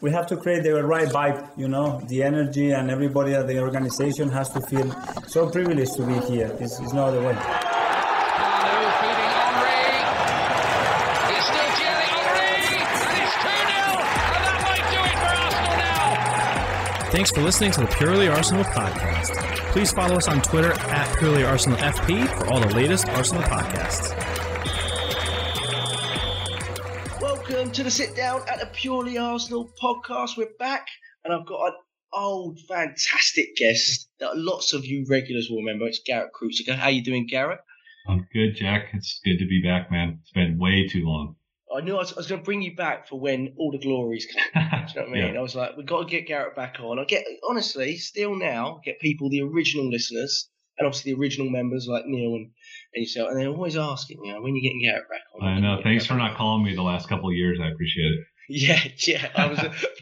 we have to create the right vibe, you know, the energy, and everybody at the organization has to feel so privileged to be here. It's no other way. Thanks for listening to the Purely Arsenal podcast. Please follow us on Twitter at Purely Arsenal FP for all the latest Arsenal podcasts. Welcome to the sit down at the Purely Arsenal podcast. We're back, and I've got an old, fantastic guest that lots of you regulars will remember. It's Garrett Cruz. How you doing, Garrett? I'm good, Jack. It's good to be back, man. It's been way too long. I knew I was going to bring you back for when all the glories come. Do you know what I mean? Yeah. I was like, we've got to get Garrett back on. I get, honestly, still now, get people, the original listeners, and obviously the original members like Neil and yourself, and they're always asking, you know, when are you getting Garrett back on? I know. Thanks for not calling me the last couple of years. I appreciate it. Yeah.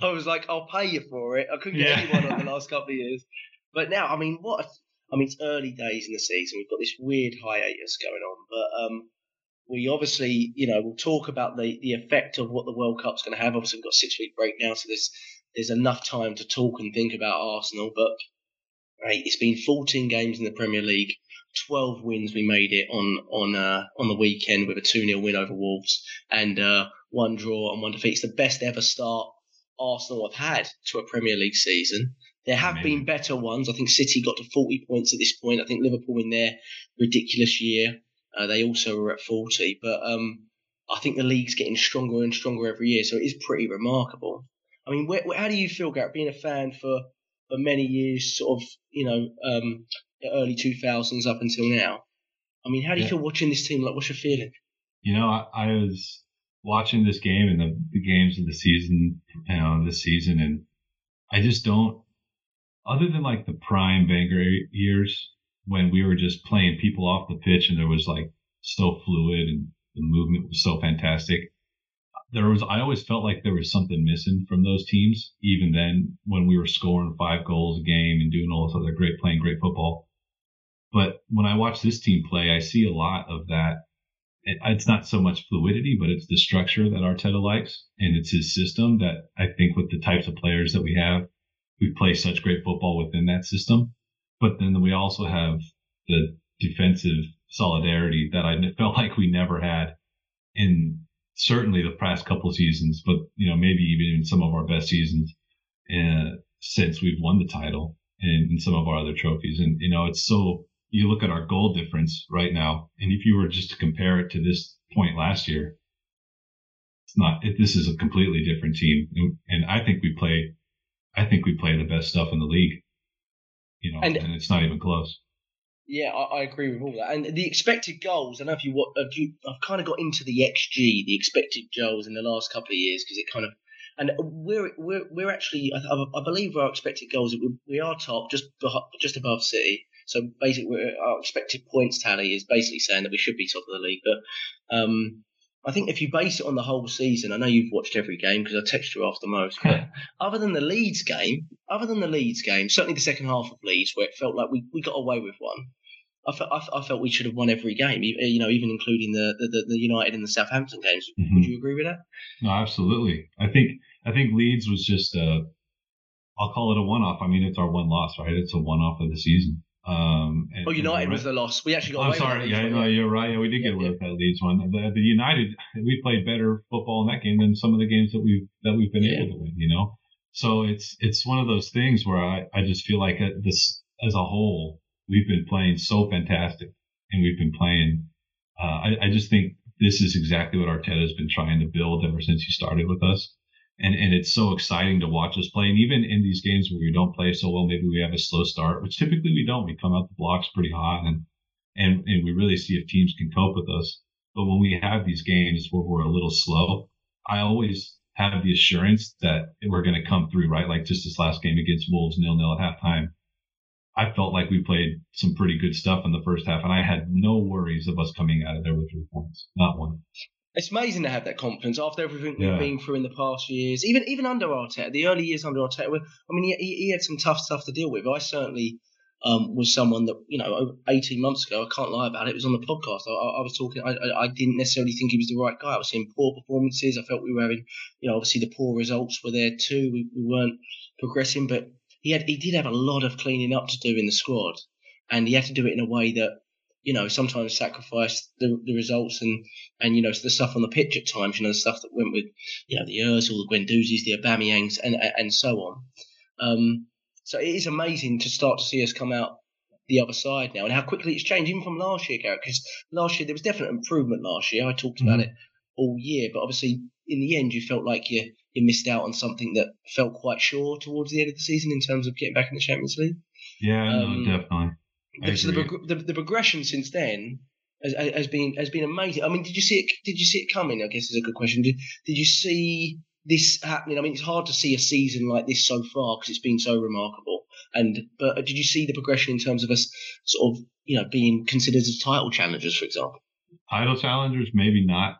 I was like, I'll pay you for it. I couldn't get anyone on the last couple of years. But now, I mean, it's early days in the season. We've got this weird hiatus going on, but we obviously, you know, we'll talk about the effect of what the World Cup's going to have. Obviously, we've got a 6-week break now, so there's enough time to talk and think about Arsenal. But, right, it's been 14 games in the Premier League, 12 wins. We made it on the weekend with a 2-0 win over Wolves and one draw and one defeat. It's the best ever start Arsenal have had to a Premier League season. There have been better ones. I think City got to 40 points at this point. I think Liverpool in their ridiculous year. They also were at 40, but I think the league's getting stronger and stronger every year, so it is pretty remarkable. I mean, how do you feel, Garrett, being a fan for many years, sort of, you know, the early 2000s up until now? I mean, how do you feel watching this team? Like, what's your feeling? You know, I was watching this game and the games of the season, you know, this season, and I just don't, other than like the prime Wenger years, when we were just playing people off the pitch and there was like so fluid and the movement was so fantastic. I always felt like there was something missing from those teams. Even then when we were scoring 5 goals a game and doing all this other playing great football. But when I watch this team play, I see a lot of that. It's not so much fluidity, but it's the structure that Arteta likes. And it's his system that I think with the types of players that we have, we play such great football within that system. But then we also have the defensive solidarity that I felt like we never had in certainly the past couple of seasons, but you know maybe even in some of our best seasons since we've won the title and in some of our other trophies. And you know it's so you look at our goal difference right now, and if you were just to compare it to this point last year, it's not. This is a completely different team, and I think we play the best stuff in the league. You know, and it's not even close. Yeah, I agree with all that. And the expected goals, I don't know if I've kind of got into the XG, the expected goals in the last couple of years because it kind of, and we're actually, I believe our expected goals, we are top just above City. So basically, our expected points tally is basically saying that we should be top of the league. But I think if you base it on the whole season, I know you've watched every game because I text you after most, but other than the Leeds game, certainly the second half of Leeds where it felt like we got away with one, I felt we should have won every game, you know, even including the United and the Southampton games. Mm-hmm. Would you agree with that? No, absolutely. I think Leeds was just, I'll call it a one-off. I mean, it's our one loss, right? It's a one-off of the season. United was the loss. We actually got away with that. I'm sorry. Yeah, no, you're right. Yeah, we did get away with that Leeds one. The United, we played better football in that game than some of the games that we've been able to win. You know, so it's one of those things where I just feel like this as a whole we've been playing so fantastic, and we've been playing. I just think this is exactly what Arteta's been trying to build ever since he started with us, and it's so exciting to watch us play. And even in these games where we don't play so well, maybe we have a slow start, which typically we don't. We come out the blocks pretty hot, and we really see if teams can cope with us. But when we have these games where we're a little slow, I always have the assurance that we're going to come through, right? Like just this last game against Wolves, 0-0 at halftime. I felt like we played some pretty good stuff in the first half, and I had no worries of us coming out of there with 3 points. Not one. It's amazing to have that confidence after everything we've been through in the past years, even under Arteta, the early years under Arteta. I mean, he had some tough stuff to deal with. I certainly was someone that, you know, over 18 months ago, I can't lie about it, it was on the podcast. I was talking, I didn't necessarily think he was the right guy. I was seeing poor performances. I felt we were having, you know, obviously the poor results were there too. We weren't progressing, but he did have a lot of cleaning up to do in the squad, and he had to do it in a way that, you know, sometimes sacrificed the results and, you know, the stuff on the pitch at times, you know, the stuff that went with, you know, the Özil, the Guendouzi's, the Aubameyangs and so on. So it is amazing to start to see us come out the other side now, and how quickly it's changed, even from last year, Garrett, because last year there was definite improvement last year. I talked about it all year, but obviously in the end you felt like you missed out on something that felt quite sure towards the end of the season in terms of getting back in the Champions League. Yeah, no, definitely. The progression since then has been amazing. I mean, did you see it coming? I guess is a good question. Did you see this happening? I mean, it's hard to see a season like this so far because it's been so remarkable. But did you see the progression in terms of us sort of, you know, being considered as title challengers, for example? Title challengers, maybe not.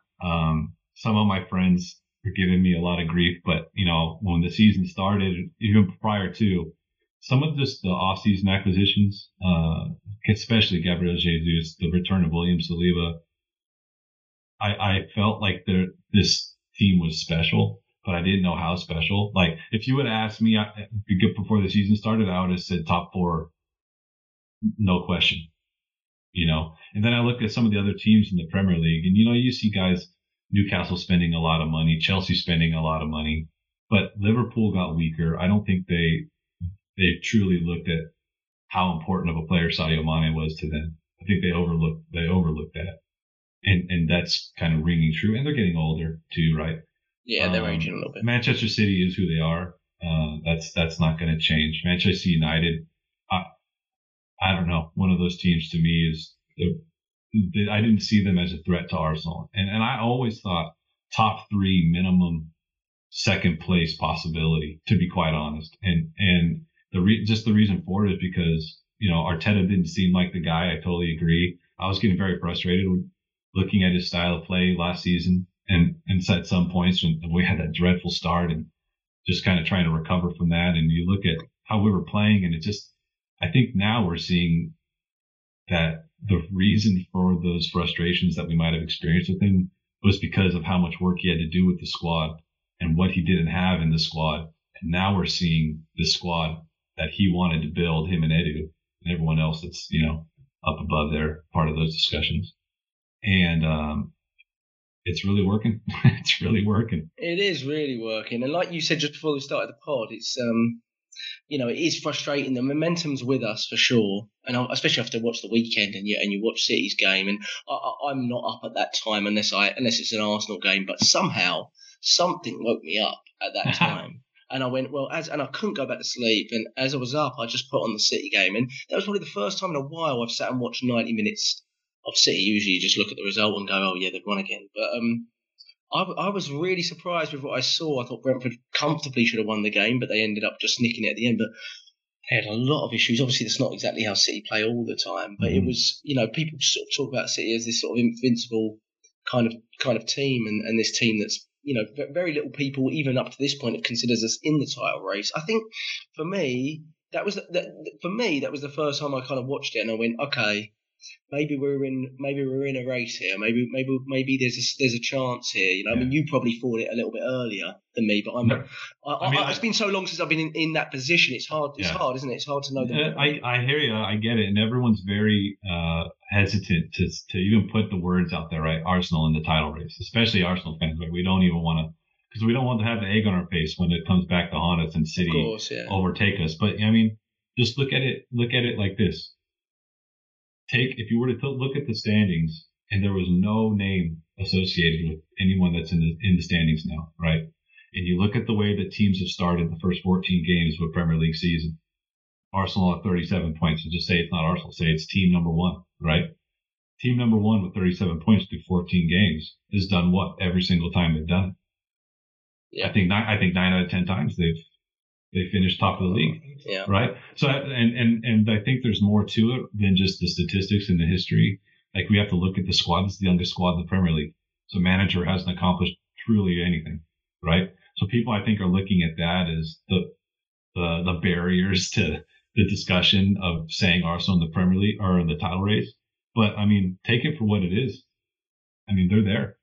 Some of my friends are giving me a lot of grief, but you know, when the season started, even prior to. Some of just the off-season acquisitions, especially Gabriel Jesus, the return of William Saliba, I felt like this team was special, but I didn't know how special. Like, if you would have asked me before the season started, I would have said top four, no question, you know. And then I look at some of the other teams in the Premier League, and, you know, you see guys, Newcastle spending a lot of money, Chelsea spending a lot of money, but Liverpool got weaker. I don't think they truly looked at how important of a player Sadio Mane was to them. I think they overlooked that, and that's kind of ringing true. And they're getting older too, right? Yeah, they're aging a little bit. Manchester City is who they are. That's not going to change. Manchester United, I don't know. One of those teams to me is I didn't see them as a threat to Arsenal, and I always thought top three minimum, second place possibility, to be quite honest, and. The reason for it is because, you know, Arteta didn't seem like the guy. I totally agree. I was getting very frustrated looking at his style of play last season, and at some points when we had that dreadful start and just kind of trying to recover from that. And you look at how we were playing, and it just, I think now we're seeing that the reason for those frustrations that we might have experienced with him was because of how much work he had to do with the squad and what he didn't have in the squad. And now we're seeing the squad that he wanted to build, him and Edu and everyone else that's, you know, up above there, part of those discussions. And it's really working. It's really working. It is really working. And like you said just before we started the pod, it's, you know, it is frustrating. The momentum's with us for sure. And especially after watch the weekend and you watch City's game. And I'm not up at that time unless it's an Arsenal game. But somehow something woke me up at that time. And I went, and I couldn't go back to sleep. And as I was up, I just put on the City game. And that was probably the first time in a while I've sat and watched 90 minutes of City. Usually you just look at the result and go, oh, yeah, they've won again. But I was really surprised with what I saw. I thought Brentford comfortably should have won the game, but they ended up just nicking it at the end. But they had a lot of issues. Obviously, that's not exactly how City play all the time. But it was, you know, people sort of talk about City as this sort of invincible kind of team and this team that's, you know, very little people, even up to this point, it considers us in the title race. I think for me, that was the first time I kind of watched it, and I went, okay, maybe we're in a race here. Maybe there's a chance here. You know, yeah. I mean, you probably thought it a little bit earlier than me, but it's been so long since I've been in that position. It's hard. It's hard, isn't it? It's hard to know. I hear you. I get it. And everyone's very hesitant to even put the words out there, right? Arsenal in the title race, especially Arsenal fans, right? We don't even want to, because we don't want to have the egg on our face when it comes back to haunt us and City overtake us. But I mean, just look at it like this. If you were to look at the standings, and there was no name associated with anyone that's in the standings now, right? And you look at the way that teams have started the first 14 games of a Premier League season. Arsenal at 37 points. So just say it's not Arsenal. Say it's team number one, right? Team number one with 37 points through 14 games has done what every single time they've done it. Yeah. I think 9 out of 10 times they finished top of the league, yeah. Right? So, and I think there's more to it than just the statistics and the history. Like, we have to look at the squad. It's the youngest squad in the Premier League. So manager hasn't accomplished truly anything, right? So people, I think, are looking at that as the barriers to the discussion of saying Arsenal in the Premier League or in the title race. But, I mean, take it for what it is. I mean, they're there.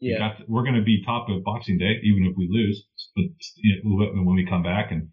Yeah. We're going to be top of Boxing Day, even if we lose. But you know, when we come back, and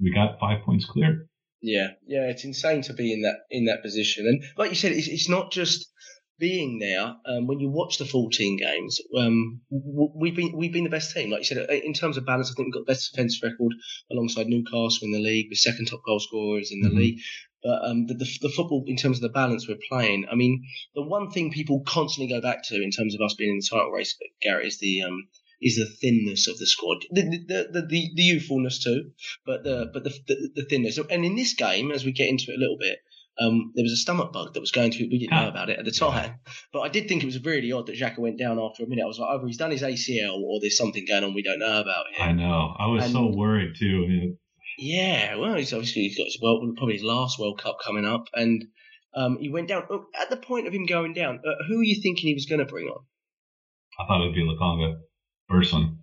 we got 5 points clear. Yeah, yeah, it's insane to be in that position. And like you said, it's not just being there. When you watch the 14 games, we've been the best team. Like you said, in terms of balance, I think we've got the best defensive record alongside Newcastle in the league. The second top goal scorers in the league. But the football, in terms of the balance we're playing, I mean, the one thing people constantly go back to in terms of us being in the title race, Garrett, is the thinness of the squad, the youthfulness too, but the thinness. And in this game, as we get into it a little bit, there was a stomach bug that was going through. We didn't know about it at the time, but I did think it was really odd that Xhaka went down after a minute. I was like, either he's done his ACL or there's something going on we don't know about here. I know. I was so worried too. I mean, yeah, well, he's got his probably his last World Cup coming up, and he went down. At the point of him going down, who are you thinking he was going to bring on? I thought it would be Lokonga, personally.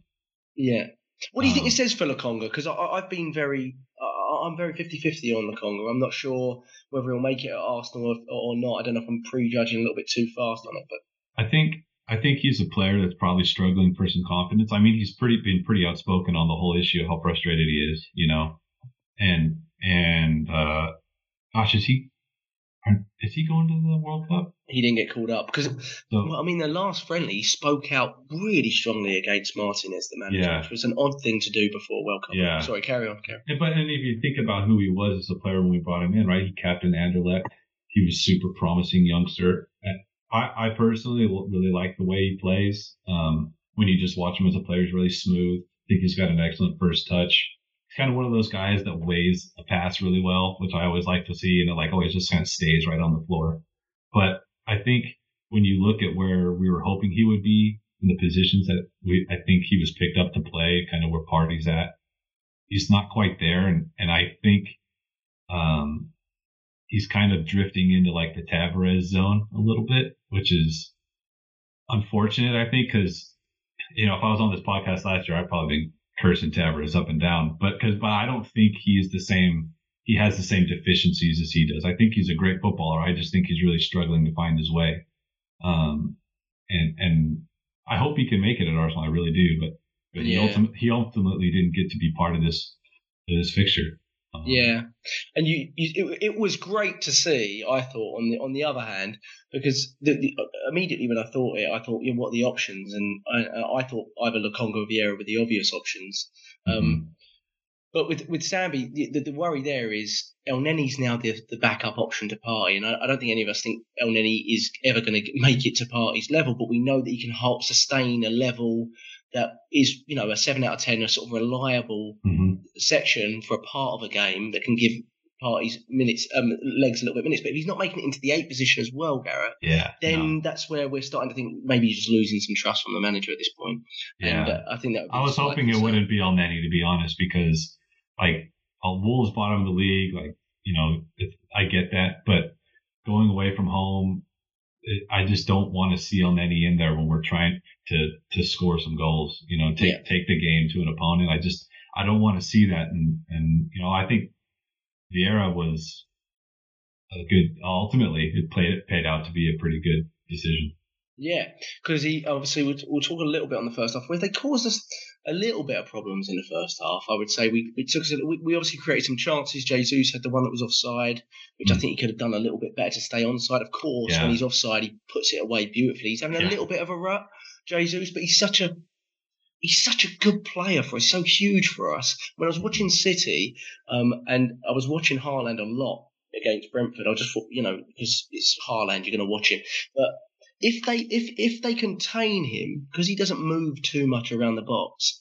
Yeah. What do you think it says for Lokonga? Because I've been I'm very 50-50 on Lokonga. I'm not sure whether he'll make it at Arsenal or not. I don't know if I'm prejudging a little bit too fast on it, but I think he's a player that's probably struggling for some confidence. I mean, he's been pretty outspoken on the whole issue of how frustrated he is, you know. And gosh, is he going to the World Cup? He didn't get called up because, the last friendly, he spoke out really strongly against Martinez, the manager, which was an odd thing to do before World Cup. Yeah. Sorry, carry on. And if you think about who he was as a player when we brought him in, right? He captained Anderlecht. He was super promising youngster. I personally really like the way he plays. When you just watch him as a player, he's really smooth. I think he's got an excellent first touch. He's kind of one of those guys that weighs a pass really well, which I always like to see. You know, like always just kind of stays right on the floor. But I think when you look at where we were hoping he would be in the positions that I think he was picked up to play, kind of where Partey's at, he's not quite there. And I think he's kind of drifting into like the Tavares zone a little bit, which is unfortunate, I think, because, you know, if I was on this podcast last year, I'd probably be cursing Tavares up and down, but I don't think he has the same deficiencies as he does. I think he's a great footballer. I just think he's really struggling to find his way. And I hope he can make it at Arsenal. I really do, but yeah. he ultimately didn't get to be part of this fixture. Yeah, and it was great to see. I thought on the other hand, because immediately when I thought it, I thought, you know, what are the options, and I thought either Lokonga or Vieira were the obvious options. But with Sambi, the worry there is El Nenny's now the backup option to Partey, and I don't think any of us think El Nenny is ever going to make it to Partey's level. But we know that he can sustain a level that is, you know, a 7 out of 10, a sort of reliable section for a part of a game that can give Partey's minutes, legs a little bit of minutes. But if he's not making it into the 8 position as well, Garrett, that's where we're starting to think maybe he's just losing some trust from the manager at this point. Yeah. And I think that would be I was hoping it wouldn't be El Nenny, to be honest, because like Wolves bottom of the league, like, you know, I get that, but going away from home, I just don't want to see El Nenny in there when we're trying to score some goals, you know, take the game to an opponent. I don't want to see that. And you know, I think Vieira was a good, ultimately it paid out to be a pretty good decision. Yeah, because he obviously, we'll talk a little bit on the first half, where they caused us a little bit of problems in the first half. I would say we obviously created some chances. Jesus had the one that was offside, which I think he could have done a little bit better to stay onside. Of course, when he's offside, he puts it away beautifully. He's having a little bit of a rut, Jesus, but he's such a good player for us, so huge for us. When I was watching City, and I was watching Haaland a lot against Brentford, I just thought, you know, because it's Haaland, you're going to watch him. But if they contain him, because he doesn't move too much around the box,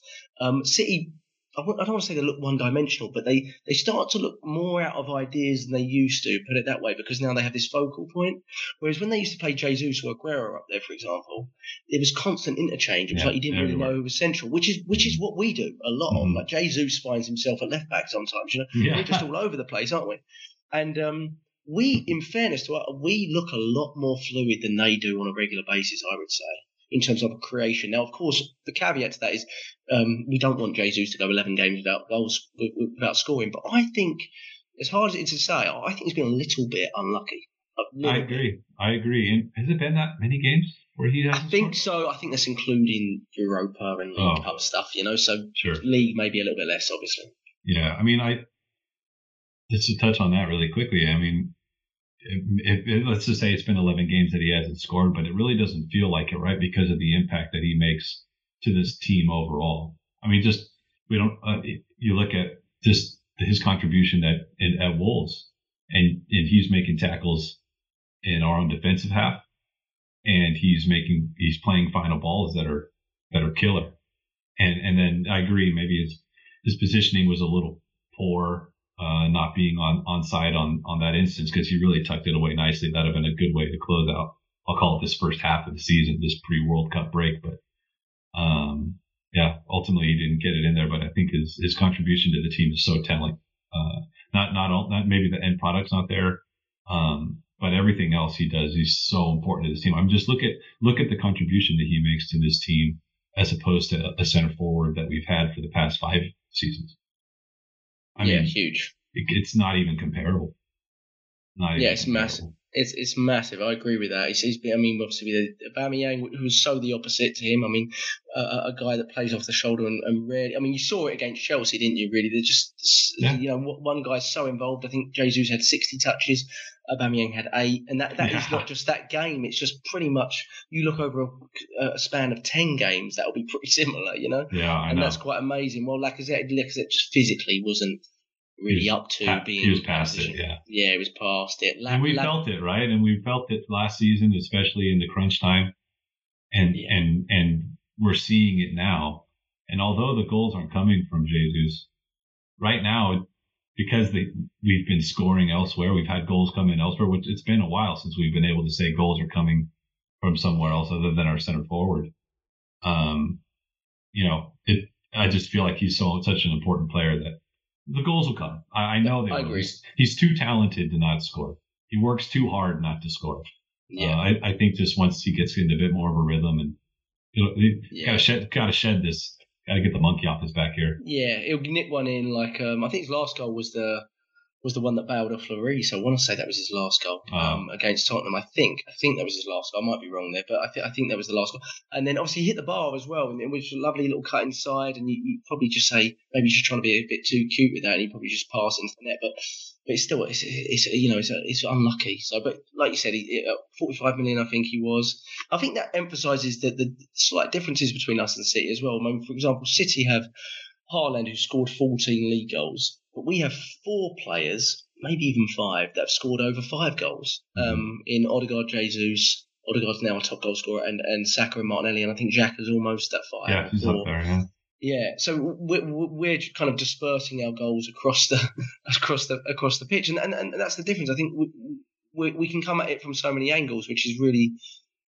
City, I don't want to say they look one-dimensional, but they start to look more out of ideas than they used to, put it that way, because now they have this focal point. Whereas when they used to play Jesus or Aguero up there, for example, it was constant interchange. It was like you didn't really know who was central, which is what we do a lot on. Like Jesus finds himself at left-back sometimes. You know, we're just all over the place, aren't we? And we, in fairness to us, we look a lot more fluid than they do on a regular basis, I would say, in terms of creation. Now, of course, the caveat to that is we don't want Jesus to go 11 games without scoring. But I think as hard as it is to say, I think he's been a little bit unlucky. I agree. And has it been that many games where he hasn't? I think so. I think that's including Europa and League Cup stuff, you know. So sure. League maybe a little bit less, obviously. Yeah, I mean, just to touch on that really quickly. I mean, let's just say it's been 11 games that he hasn't scored, but it really doesn't feel like it, right? Because of the impact that he makes to this team overall. I mean, just you look at just his contribution at Wolves, and he's making tackles in our own defensive half, and he's playing final balls that are killer. And then I agree, maybe his positioning was a little poor, not being on side on that instance, because he really tucked it away nicely. That'd have been a good way to close out, I'll call it, this first half of the season, this pre-World Cup break. But yeah, ultimately he didn't get it in there. But I think his contribution to the team is so telling. Not maybe the end product's not there, but everything else he does, he's so important to this team. I'm just look at the contribution that he makes to this team as opposed to a center forward that we've had for the past 5 seasons. I mean, huge. It's not even comparable. Massive. It's massive. I agree with that. I mean, obviously, Aubameyang, who's so the opposite to him. I mean, a guy that plays off the shoulder and rarely. I mean, you saw it against Chelsea, didn't you? Really, they're just you know, one guy's so involved. I think Jesus had 60 touches. Aubameyang had 8, and that is not just that game. It's just pretty much you look over a span of 10 games, that'll be pretty similar, you know. Yeah, I know. That's quite amazing. Well, Lacazette just physically wasn't really up to being. He was past it. Yeah, he was past it. And we felt it, right? And we felt it last season, especially in the crunch time, and we're seeing it now. And although the goals aren't coming from Jesus right now, because we've been scoring elsewhere, we've had goals come in elsewhere, which it's been a while since we've been able to say goals are coming from somewhere else other than our center forward. You know, I just feel like he's such an important player that the goals will come. I know they will. I agree. He's too talented to not score. He works too hard not to score. Yeah, I think just once he gets into a bit more of a rhythm, and gotta shed this. Got to get the monkey off his back here. Yeah, he'll nip one in. Like I think his last goal was the one that bailed off Lloris. So I want to say that was his last goal against Tottenham. I think that was his last goal. I might be wrong there, but I think that was the last goal. And then obviously he hit the bar as well, and it was a lovely little cut inside. And you probably just say maybe he's just trying to be a bit too cute with that, and he probably just passed into the net. But it's still it's unlucky. So, but like you said, 45 million, I think he was. I think that emphasises the slight differences between us and City as well. I mean, for example, City have Haaland, who scored 14 league goals, but we have 4 players, maybe even 5, that have scored over 5 goals. In Odegaard, Jesus. Odegaard's now a top goal scorer, and Saka and Martinelli, and I think Xhaka's almost at 5. Yeah, he's up there. Yeah. Yeah, so we're kind of dispersing our goals across the pitch, and that's the difference. I think we can come at it from so many angles, which is really,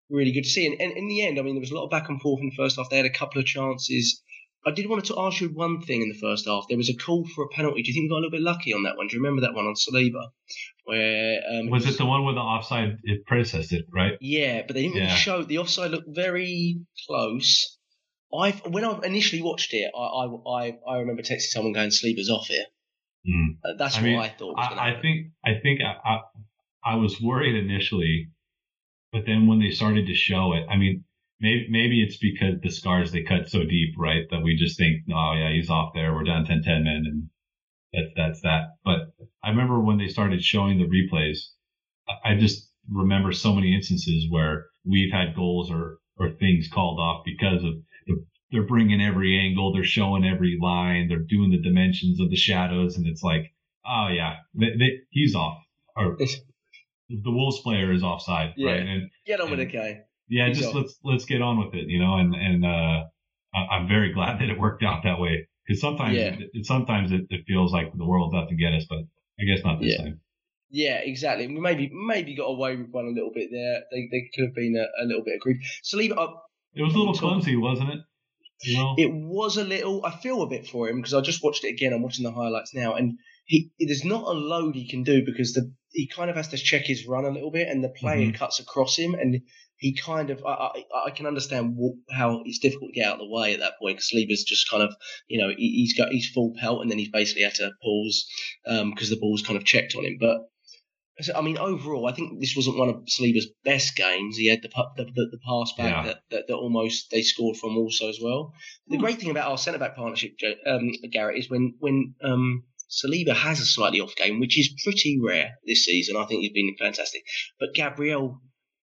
really good to see. And in the end, I mean, there was a lot of back and forth in the first half. They had a couple of chances. I did want to ask you one thing in the first half. There was a call for a penalty. Do you think we got a little bit lucky on that one? Do you remember that one on Saliba? Where was it the one where the offside, it processed it, right? Yeah, but they didn't really show. The offside looked very close. When I initially watched it, I remember texting someone going, "Sleeper's off here." That's what I thought was going to happen. I think I was worried initially, but then when they started to show it, I mean, maybe it's because the scars they cut so deep, right, that we just think, oh yeah, he's off there. We're down 10-10 men, and that's that. But I remember when they started showing the replays, I just remember so many instances where we've had goals or things called off because of they're bringing every angle, they're showing every line, they're doing the dimensions of the shadows, and it's like, oh yeah, he's off, or the Wolves player is offside, right? And, get on with it, guy. Yeah, he's just off. Let's get on with it, you know. And I'm very glad that it worked out that way, because sometimes it feels like the world's out to get us, but I guess not this time. Yeah, exactly. We maybe got away with one a little bit there. They could have been a little bit aggrieved. Saliba up. It was a little clumsy, wasn't it? You know? It was a little. I feel a bit for him because I just watched it again. I'm watching the highlights now, and there's not a load he can do because he kind of has to check his run a little bit, and the player cuts across him, and he kind of, I can understand how it's difficult to get out of the way at that point, because Saliba's just kind of, you know, he's full pelt, and then he's basically had to pause because the ball's kind of checked on him. But I mean, overall, I think this wasn't one of Saliba's best games. He had the pass back that almost they scored from also as well. The great thing about our centre-back partnership, Garrett, is when Saliba has a slightly off game, which is pretty rare this season. I think he's been fantastic. But Gabriel,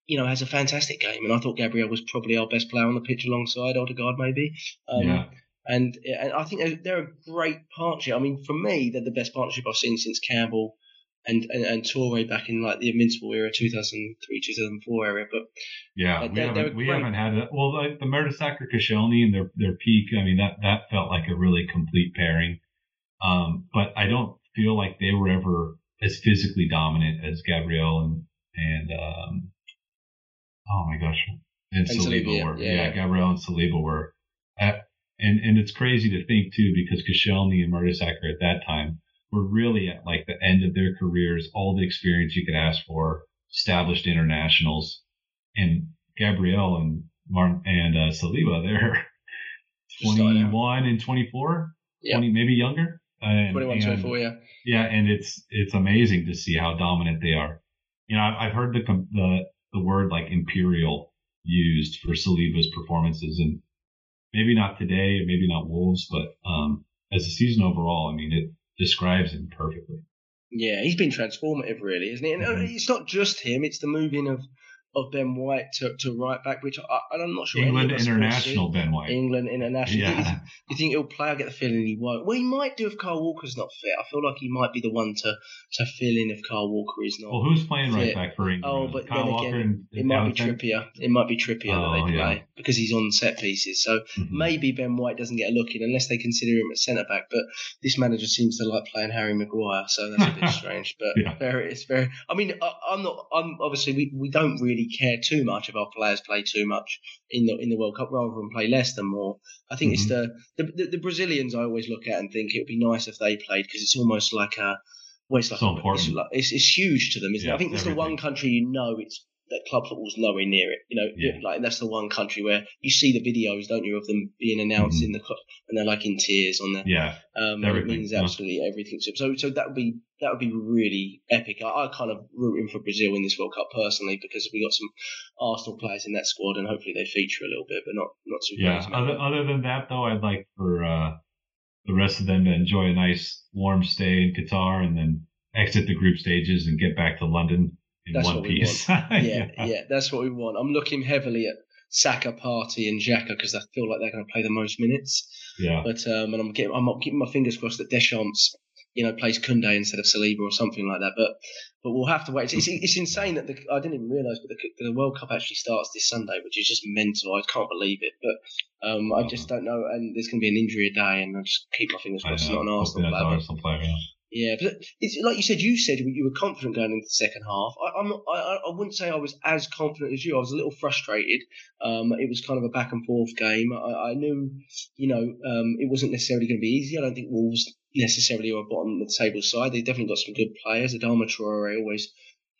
you know, has a fantastic game. And I thought Gabriel was probably our best player on the pitch alongside Odegaard, maybe. And I think they're a great partnership. I mean, for me, they're the best partnership I've seen since Campbell and Torre back in like the Invincible era, 2003, 2004 era. But we haven't had that. Well, the Mertesacker Koscielny and their peak. I mean, that felt like a really complete pairing. But I don't feel like they were ever as physically dominant as Gabriel and oh my gosh, and Saliba were. Yeah, Gabriel and Saliba were. And it's crazy to think too, because Koscielny and Mertesacker at that time were really at like the end of their careers, all the experience you could ask for, established internationals, and Gabriel and Martin and Saliba, they're 21 and 24, 20, maybe younger. 21, 24, yeah. Yeah, and it's amazing to see how dominant they are. You know, I've heard the word like imperial used for Saliba's performances, and maybe not today, maybe not Wolves, but as the season overall, I mean it describes him perfectly. Yeah, he's been transformative, really, isn't he? And it's not just him; it's the moving of Ben White to right back, which I'm not sure. England international Ben White. England international. Yeah. You think he'll play? I get the feeling he won't. Well, he might do if Kyle Walker's not fit. I feel like he might be the one to fill in if Kyle Walker is not. Well, who's playing right back for England? Oh, but Kyle Walker again, it might be Trippier. It might be Trippier that they play because he's on set pieces. So maybe Ben White doesn't get a look in unless they consider him at centre back. But this manager seems to like playing Harry Maguire, so that's a bit strange. But it's very. I mean, I'm obviously we don't really care too much if our players play too much in the World Cup rather than play less than more. I think it's the Brazilians I always look at and think it would be nice if they played because it's almost like it's huge to them, isn't it? I think it's the one country that club football's nowhere near it. You know, like that's the one country where you see the videos, don't you, of them being announced in the club and they're like in tears on there. Yeah, it means absolutely everything. So that would be really epic. I kind of root in for Brazil in this World Cup personally because we got some Arsenal players in that squad and hopefully they feature a little bit, but not too. Yeah. Other than that, though, I'd like for the rest of them to enjoy a nice warm stay in Qatar and then exit the group stages and get back to London. That's one what piece. We want. Yeah, that's what we want. I'm looking heavily at Saka, Partey, and Xhaka because I feel like they're going to play the most minutes. Yeah. But and I'm keeping my fingers crossed that Deschamps, you know, plays Koundé instead of Saliba or something like that. But we'll have to wait. It's insane that I didn't even realise, but the World Cup actually starts this Sunday, which is just mental. I can't believe it. But I just don't know. And there's going to be an injury a day, and I just keep my fingers crossed. It's not an Arsenal player. Yeah. Yeah, but it's like you said you were confident going into the second half. I wouldn't say I was as confident as you. I was a little frustrated. It was kind of a back and forth game. I knew, you know, it wasn't necessarily going to be easy. I don't think Wolves necessarily are bottom of the table side. They definitely got some good players. Adama Traore always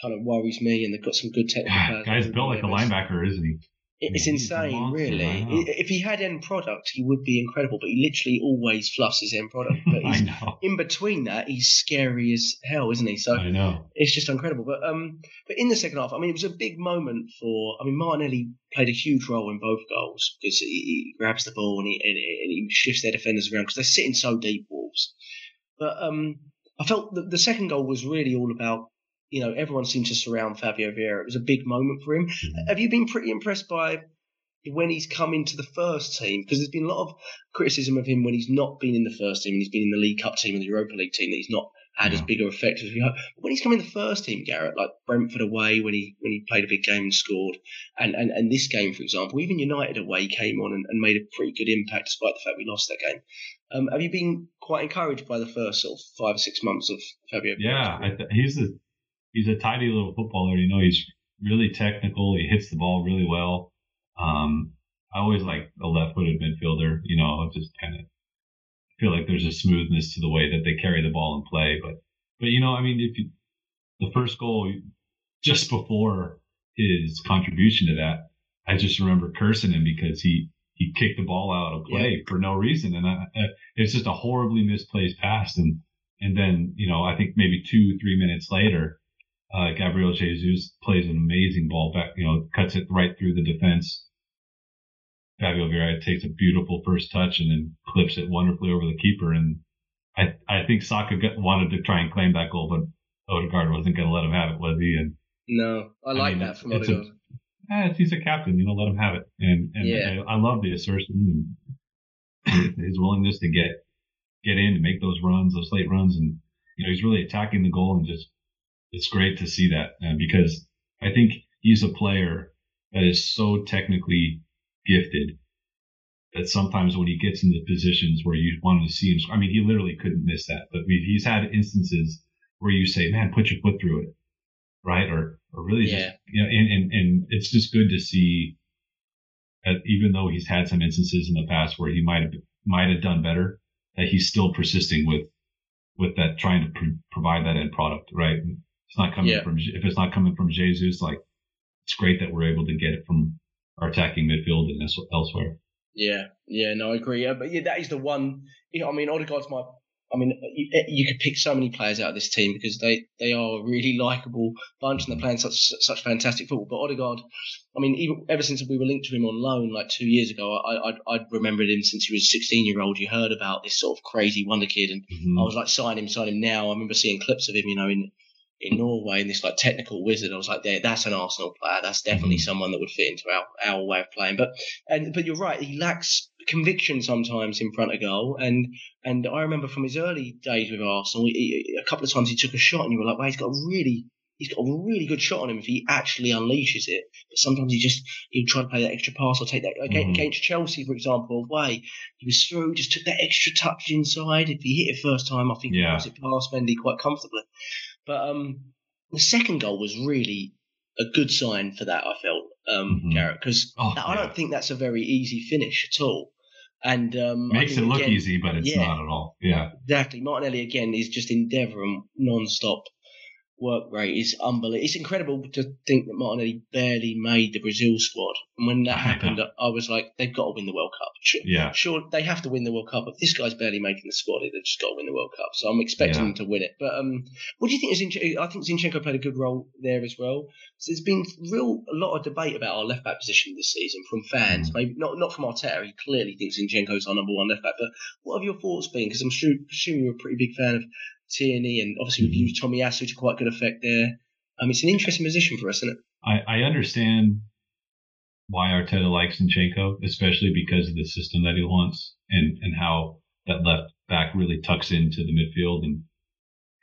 kind of worries me, and they've got some good technical players. Guy's built like a linebacker, isn't he? It's insane, really. If he had end product, he would be incredible, but he literally always fluffs his end product. But he's, in between that, he's scary as hell, isn't he? So I know. It's just incredible. But in the second half, I mean, it was a big moment Martinelli played a huge role in both goals because he grabs the ball and he shifts their defenders around because they're sitting so deep, Wolves. But I felt the second goal was really all about, you know, everyone seemed to surround Fabio Vieira. It was a big moment for him. Have you been pretty impressed by when he's come into the first team? Because there's been a lot of criticism of him when he's not been in the first team and he's been in the League Cup team and the Europa League team, that he's not had as big an effect as we hope. When he's come in the first team, Garrett, like Brentford away when he played a big game and scored, and this game, for example, even United away came on and made a pretty good impact despite the fact we lost that game. Have you been quite encouraged by the first sort of 5 or 6 months of Fabio Vieira? Yeah, He's a tidy little footballer, you know. He's really technical. He hits the ball really well. I always like a left-footed midfielder, you know. I just kind of feel like there's a smoothness to the way that they carry the ball and play. But you know, I mean, the first goal just before his contribution to that, I just remember cursing him because he kicked the ball out of play for no reason. And it's just a horribly misplaced pass. And then, you know, I think maybe 2-3 minutes later, Gabriel Jesus plays an amazing ball back, you know, cuts it right through the defense. Fabio Vieira takes a beautiful first touch and then clips it wonderfully over the keeper. And I think Saka wanted to try and claim that goal, but Odegaard wasn't going to let him have it, was he? And no, I like that from Odegaard. He's a captain, you know, let him have it. And I love the assertion and his willingness to get in and make those runs, those late runs. And, you know, he's really attacking the goal, and just it's great to see that because I think he's a player that is so technically gifted that sometimes when he gets in the positions where you wanted to see him, I mean, he literally couldn't miss that. But he's had instances where you say, man, put your foot through it, right? Or really just, you know, and it's just good to see that even though he's had some instances in the past where he might have done better, that he's still persisting with that, trying to provide that end product, right? It's not coming from, if it's not coming from Jesus, like, it's great that we're able to get it from our attacking midfield and elsewhere. No, I agree. But that is the one. You know, I mean, Odegaard's my. I mean, you could pick so many players out of this team because they are a really likable bunch and they're playing such fantastic football. But Odegaard, I mean, even ever since we were linked to him on loan like 2 years ago, I'd remembered him since he was a 16-year-old. You heard about this sort of crazy wonder kid, and I was like, sign him now. I remember seeing clips of him, you know, in Norway, and this like technical wizard. I was like, that's an Arsenal player. That's definitely someone that would fit into our way of playing. But you're right, he lacks conviction sometimes in front of goal. And I remember from his early days with Arsenal, a couple of times he took a shot, and you were like, well, he's got a really good shot on him if he actually unleashes it. But sometimes he'll try to play that extra pass or take that against Chelsea, for example, away. He was through, just took that extra touch inside. If he hit it first time, I think he was it past Mendy quite comfortably. But the second goal was really a good sign for that, I felt, Garrett, because I don't think that's a very easy finish at all. And makes it look easy, but it's not at all. Yeah, exactly. Martinelli, again, is just endeavouring non-stop. Work rate is unbelievable. It's incredible to think that Martinelli barely made the Brazil squad. And when that happened, I was like, they've got to win the World Cup. Sure, they have to win the World Cup. If this guy's barely making the squad, they've just got to win the World Cup. So I'm expecting them to win it. But what do you think of Zinchenko? I think Zinchenko played a good role there as well. So there's been a lot of debate about our left-back position this season from fans. Maybe not from Arteta. He clearly thinks Zinchenko's our number one left-back. But what have your thoughts been? Because I'm sure you're a pretty big fan of Tierney, and obviously we've used Tommy Asu to quite good effect there. It's an interesting position for us, isn't it? I understand why Arteta likes Zinchenko, especially because of the system that he wants and how that left back really tucks into the midfield and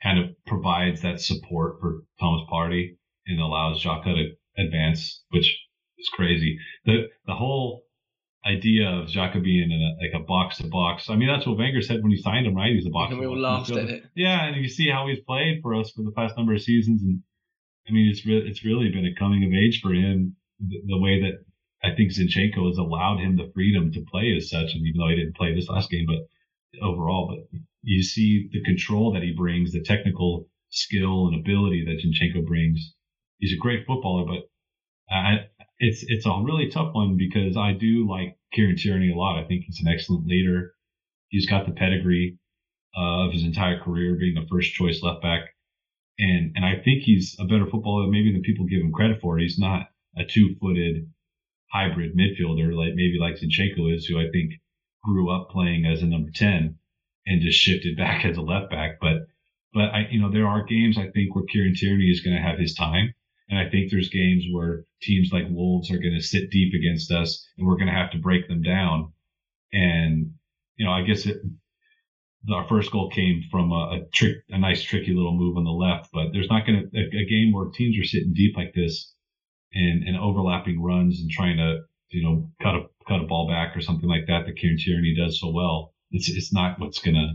kind of provides that support for Thomas Partey and allows Xhaka to advance, which is crazy. The whole idea of Xhaka being like a box-to-box. I mean, that's what Wenger said when he signed him, right? He's a box-to-box. And we all laughed at it. Yeah, and you see how he's played for us for the past number of seasons. And I mean, it's really been a coming of age for him, the way that I think Zinchenko has allowed him the freedom to play as such. And even though he didn't play this last game, but overall, but you see the control that he brings, the technical skill and ability that Zinchenko brings. He's a great footballer, but It's a really tough one because I do like Kieran Tierney a lot. I think he's an excellent leader. He's got the pedigree of his entire career being the first choice left back. And I think he's a better footballer maybe than people give him credit for. He's not a 2-footed hybrid midfielder like Zinchenko is, who I think grew up playing as a number 10 and just shifted back as a left back. But there are games I think where Kieran Tierney is going to have his time. And I think there's games where teams like Wolves are going to sit deep against us and we're going to have to break them down. And, you know, I guess our first goal came from a nice tricky little move on the left, but there's not going to a game where teams are sitting deep like this and overlapping runs and trying to, you know, cut a ball back or something like that Kieran Tierney does so well. It's not what's going to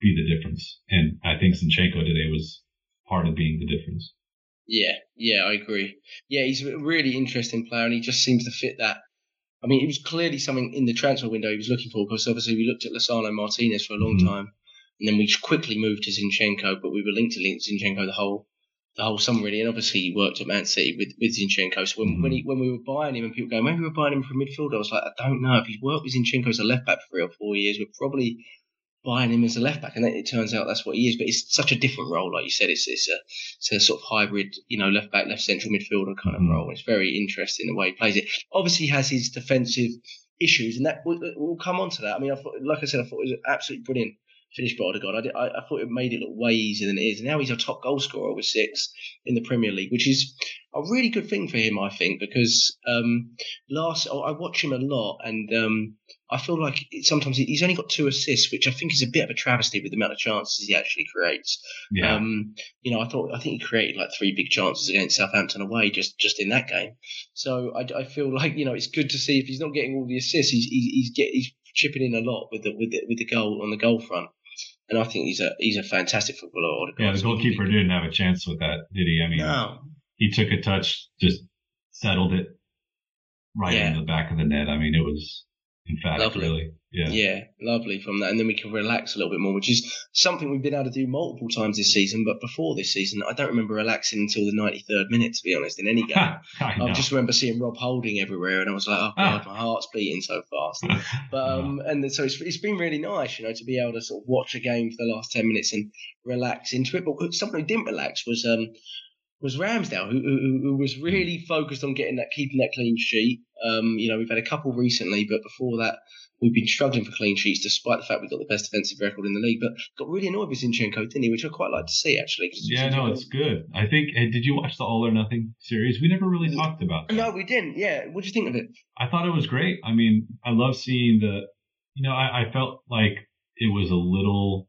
be the difference. And I think Zinchenko today was part of being the difference. Yeah, I agree. Yeah, he's a really interesting player, and he just seems to fit that. I mean, it was clearly something in the transfer window he was looking for, because obviously we looked at Lozano Martinez for a long time, and then we quickly moved to Zinchenko, but we were linked to Zinchenko the whole the whole summer, really. And obviously he worked at Man City with Zinchenko. So when we were buying him and people going, maybe we're buying him for midfield, I was like, I don't know. If he's worked with Zinchenko as a left-back for 3 or 4 years, we're probably buying him as a left-back. And then it turns out that's what he is. But it's such a different role, like you said. It's a sort of hybrid, you know, left-back, left-central midfielder kind of role. It's very interesting the way he plays it. Obviously he has his defensive issues, and that we'll come on to that. I mean, I thought, like I said, I thought it was absolutely brilliant finish by Odegaard. I thought it made it look way easier than it is. Now he's our top goal scorer with 6 in the Premier League, which is a really good thing for him, I think, because I watch him a lot, and I feel like sometimes he's only got 2 assists, which I think is a bit of a travesty with the amount of chances he actually creates. Yeah. You know, I think he created like 3 big chances against Southampton away just in that game. So I feel like, you know, it's good to see if he's not getting all the assists, he's chipping in a lot with the goal on the goal front. And I think he's a fantastic footballer. Yeah, the goalkeeper didn't have a chance with that, did he? I mean, no. He took a touch, just settled it right in the back of the net. I mean, it was emphatic, lovely. Really. Yeah, lovely from that. And then we can relax a little bit more, which is something we've been able to do multiple times this season. But before this season, I don't remember relaxing until the 93rd minute, to be honest, in any game. I just remember seeing Rob Holding everywhere, and I was like, oh, God, my heart's beating so fast. But and so it's been really nice, you know, to be able to sort of watch a game for the last 10 minutes and relax into it. But something who didn't relax was Ramsdale, who was really focused on keeping that clean sheet. You know, we've had a couple recently, but before that, we've been struggling for clean sheets, despite the fact we've got the best defensive record in the league. But got really annoyed with Zinchenko, didn't he? Which I quite like to see, actually. Yeah, no, it's good. I think, did you watch the All or Nothing series? We never really talked about that. No, we didn't. Yeah. What do you think of it? I thought it was great. I mean, I love seeing the, you know, I felt like it was a little,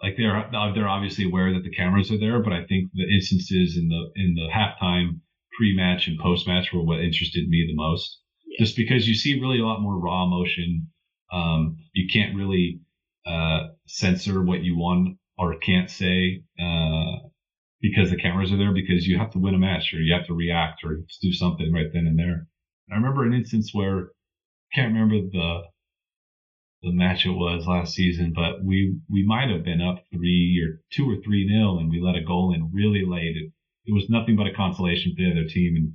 like they're obviously aware that the cameras are there, but I think the instances in the halftime, pre-match and post-match were what interested me the most. Yeah. Just because you see really a lot more raw emotion. You can't really censor what you want or can't say because the cameras are there, because you have to win a match or you have to react or do something right then and there. I remember an instance where I can't remember the match it was last season, but we might have been up 2 or 3-0, and we let a goal in really late. It was nothing but a consolation for the other team, and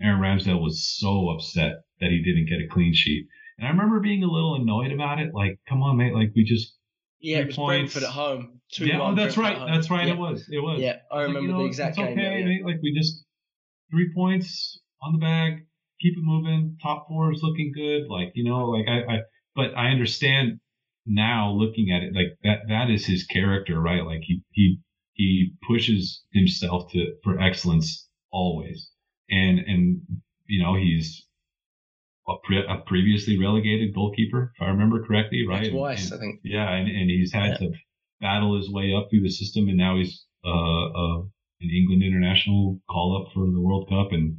Aaron Ramsdale was so upset that he didn't get a clean sheet. And I remember being a little annoyed about it, like, come on, mate, like we just it was Brentford at home. 2-1. Yeah, oh, that's right. Yeah. It was. Yeah, I remember the exact game. Okay, yeah. Mate, like we just 3 points on the bag, keep it moving. Top 4 is looking good. Like, you know, like But I understand now, looking at it, like that is his character, right? Like he pushes himself for excellence always, and you know, he's a previously relegated goalkeeper, if I remember correctly, right? Twice, I think. Yeah, and he's had to battle his way up through the system, and now he's an England international call up for the World Cup, and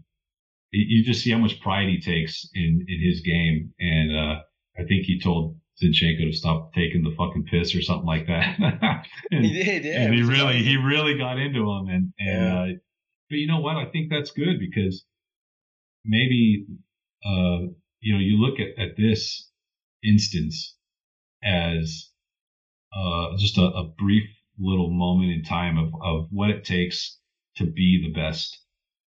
you just see how much pride he takes in his game, and I think he told Zinchenko to stop taking the fucking piss or something like that. And, he did, yeah. And he really got into him. But you know what? I think that's good, because maybe, you know, you look at this instance as just a brief little moment in time of what it takes to be the best.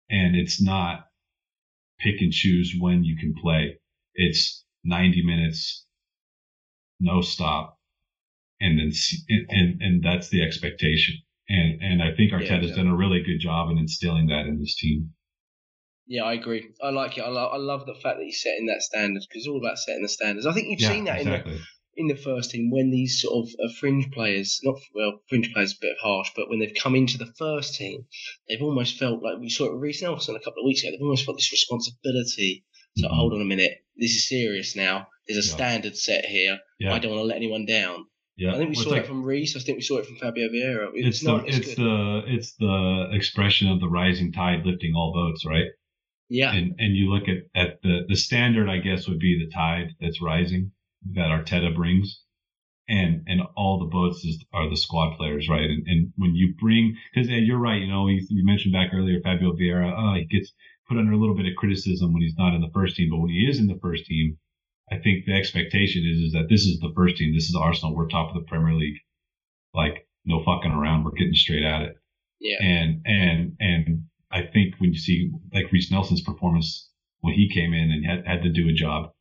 And it's not pick and choose when you can play. It's 90 minutes, no stop, and then and that's the expectation. And I think Arteta's done a really good job in instilling that in this team. Yeah, I agree. I like it. I love the fact that he's setting that standard, because it's all about setting the standards. I think you've seen that in the first team, when these sort of fringe players, a bit harsh, but when they've come into the first team, they've almost felt like, we saw it with Reece Nelson a couple of weeks ago, they've almost felt this responsibility. So hold on a minute, this is serious now. There's a standard set here. Yeah. I don't want to let anyone down. Yeah. I think we saw it from Reece. I think we saw it from Fabio Vieira. It's the expression of the rising tide lifting all boats, right? Yeah. And you look at the standard, I guess, would be the tide that's rising that Arteta brings, and all the boats are the squad players, right? And when you bring, because you're right, you know, you mentioned back earlier Fabio Vieira. He gets put under a little bit of criticism when he's not in the first team, but when he is in the first team, I think the expectation is that this is the first team, this is Arsenal, we're top of the Premier League, like no fucking around, we're getting straight at it. Yeah. And I think when you see like Reece Nelson's performance when he came in and had to do a job,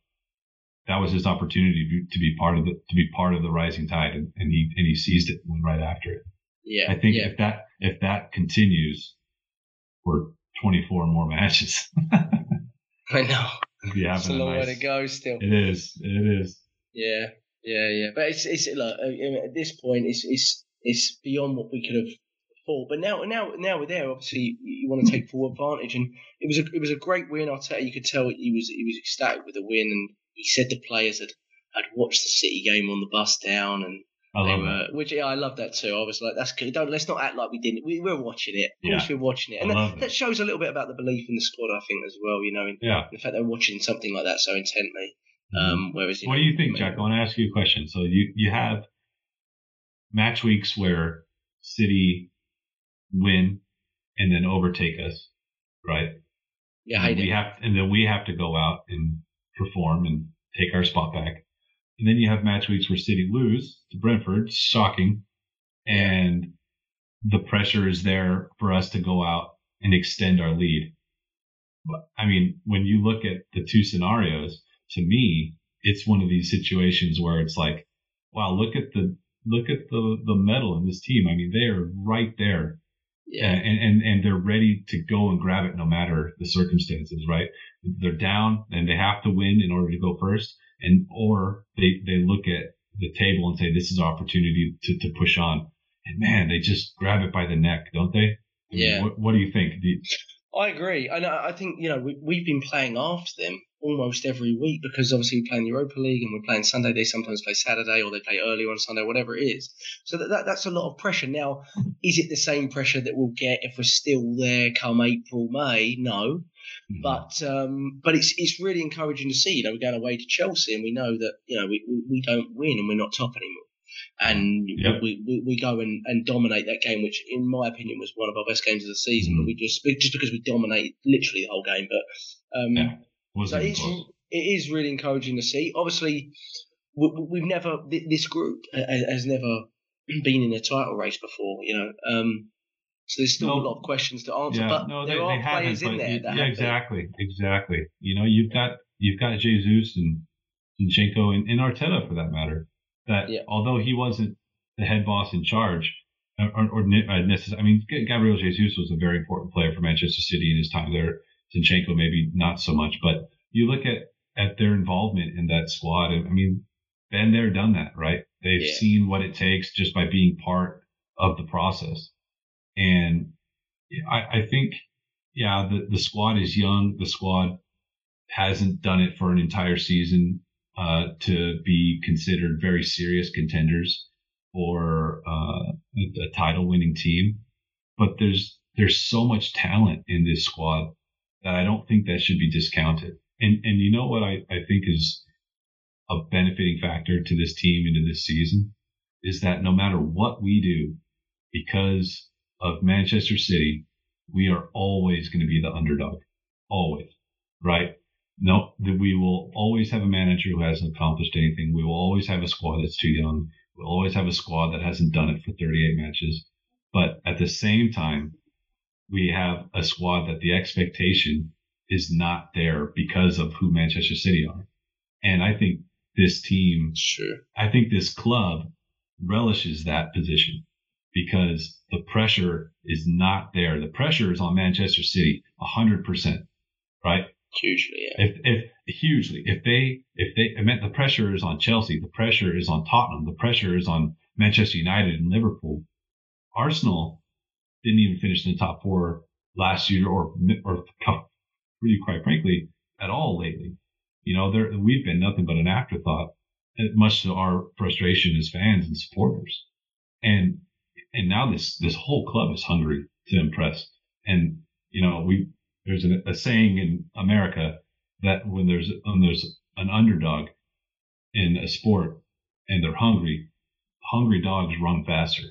that was his opportunity to be part of the rising tide, and he seized it and went right after it. Yeah. I think if that continues for 24 more matches. I know. It's a long way to go still. It is. Yeah. But it's look, at this point it's beyond what we could have thought. But now we're there. Obviously, you want to take full advantage, and it was a great win. Arteta, you could tell he was ecstatic with the win, and he said the players had watched the City game on the bus down, and I love that too. I was like, that's good. Let's not act like we didn't. We're watching it. Of course, we're watching it, and that shows a little bit about the belief in the squad, I think, as well. The fact they're watching something like that so intently. Whereas, what do you think, Jack? I want to ask you a question. So you have match weeks where City win and then overtake us, right? Yeah, we have to go out and perform and take our spot back. And then you have match weeks where City lose to Brentford, shocking, and the pressure is there for us to go out and extend our lead. But I mean, when you look at the two scenarios, to me, it's one of these situations where it's like, wow, look at the metal in this team. I mean, they are right there, and they're ready to go and grab it no matter the circumstances, right? They're down and they have to win in order to go first, or they look at the table and say, this is our opportunity to push on. And man, they just grab it by the neck, don't they? Yeah. What do you think? I agree, and I think we've been playing after them almost every week, because obviously we play in the Europa League and we're playing Sunday. They sometimes play Saturday, or they play earlier on Sunday, whatever it is. So that's a lot of pressure. Now, is it the same pressure that we'll get if we're still there come April, May? No. Mm-hmm. But it's really encouraging to see. We're going away to Chelsea, and we know that we don't win and we're not top anymore. And we go and dominate that game, which in my opinion was one of our best games of the season. Mm-hmm. But we just because we dominated literally the whole game. But so it is really encouraging to see. Obviously, we've never this group has never been in a title race before. So there's still a lot of questions to answer. Yeah, but there are players in there. Exactly. You've got Jesus and Zinchenko and Arteta for that matter. Although he wasn't the head boss in charge, Gabriel Jesus was a very important player for Manchester City in his time there. Zinchenko maybe not so much, but you look at their involvement in that squad. I mean, been there, done that, right? They've seen what it takes just by being part of the process. And I think, the squad is young. The squad hasn't done it for an entire season to be considered very serious contenders for a title-winning team. But there's so much talent in this squad that I don't think that should be discounted. And you know what I think is a benefiting factor to this team into this season is that no matter what we do, because of Manchester City, we are always going to be the underdog. Always. Right? No, we will always have a manager who hasn't accomplished anything. We will always have a squad that's too young. We'll always have a squad that hasn't done it for 38 matches. But at the same time, we have a squad that the expectation is not there because of who Manchester City are. And I think this team, I think this club relishes that position because the pressure is not there. The pressure is on Manchester City 100%, right? Hugely, yeah. The pressure is on Chelsea, the pressure is on Tottenham, the pressure is on Manchester United and Liverpool. Arsenal didn't even finish in the top four last year, or really, quite frankly, at all lately. We've been nothing but an afterthought, much to our frustration as fans and supporters. And now this whole club is hungry to impress. And there's a saying in America that when there's an underdog in a sport and they're hungry, hungry dogs run faster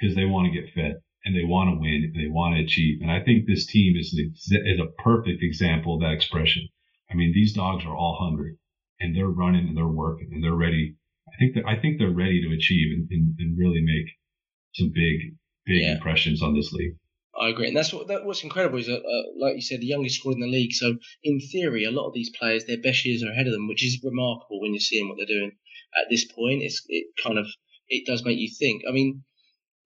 because they want to get fed. And they want to win, and they want to achieve. And I think this team is a perfect example of that expression. I mean, these dogs are all hungry, and they're running, and they're working, and they're ready. I think they're ready to achieve and really make some big, big impressions on this league. I agree, and that's what's incredible is that, like you said, the youngest squad in the league. So in theory, a lot of these players, their best years are ahead of them, which is remarkable when you're seeing what they're doing at this point. It does make you think. I mean,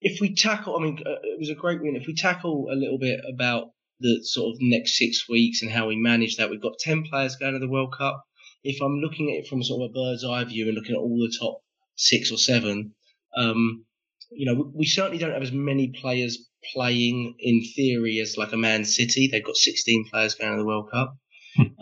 it was a great win. If we tackle a little bit about the sort of next 6 weeks and how we manage that, we've got 10 players going to the World Cup. If I'm looking at it from sort of a bird's eye view and looking at all the top 6 or 7, we certainly don't have as many players playing in theory as like a Man City. They've got 16 players going to the World Cup. But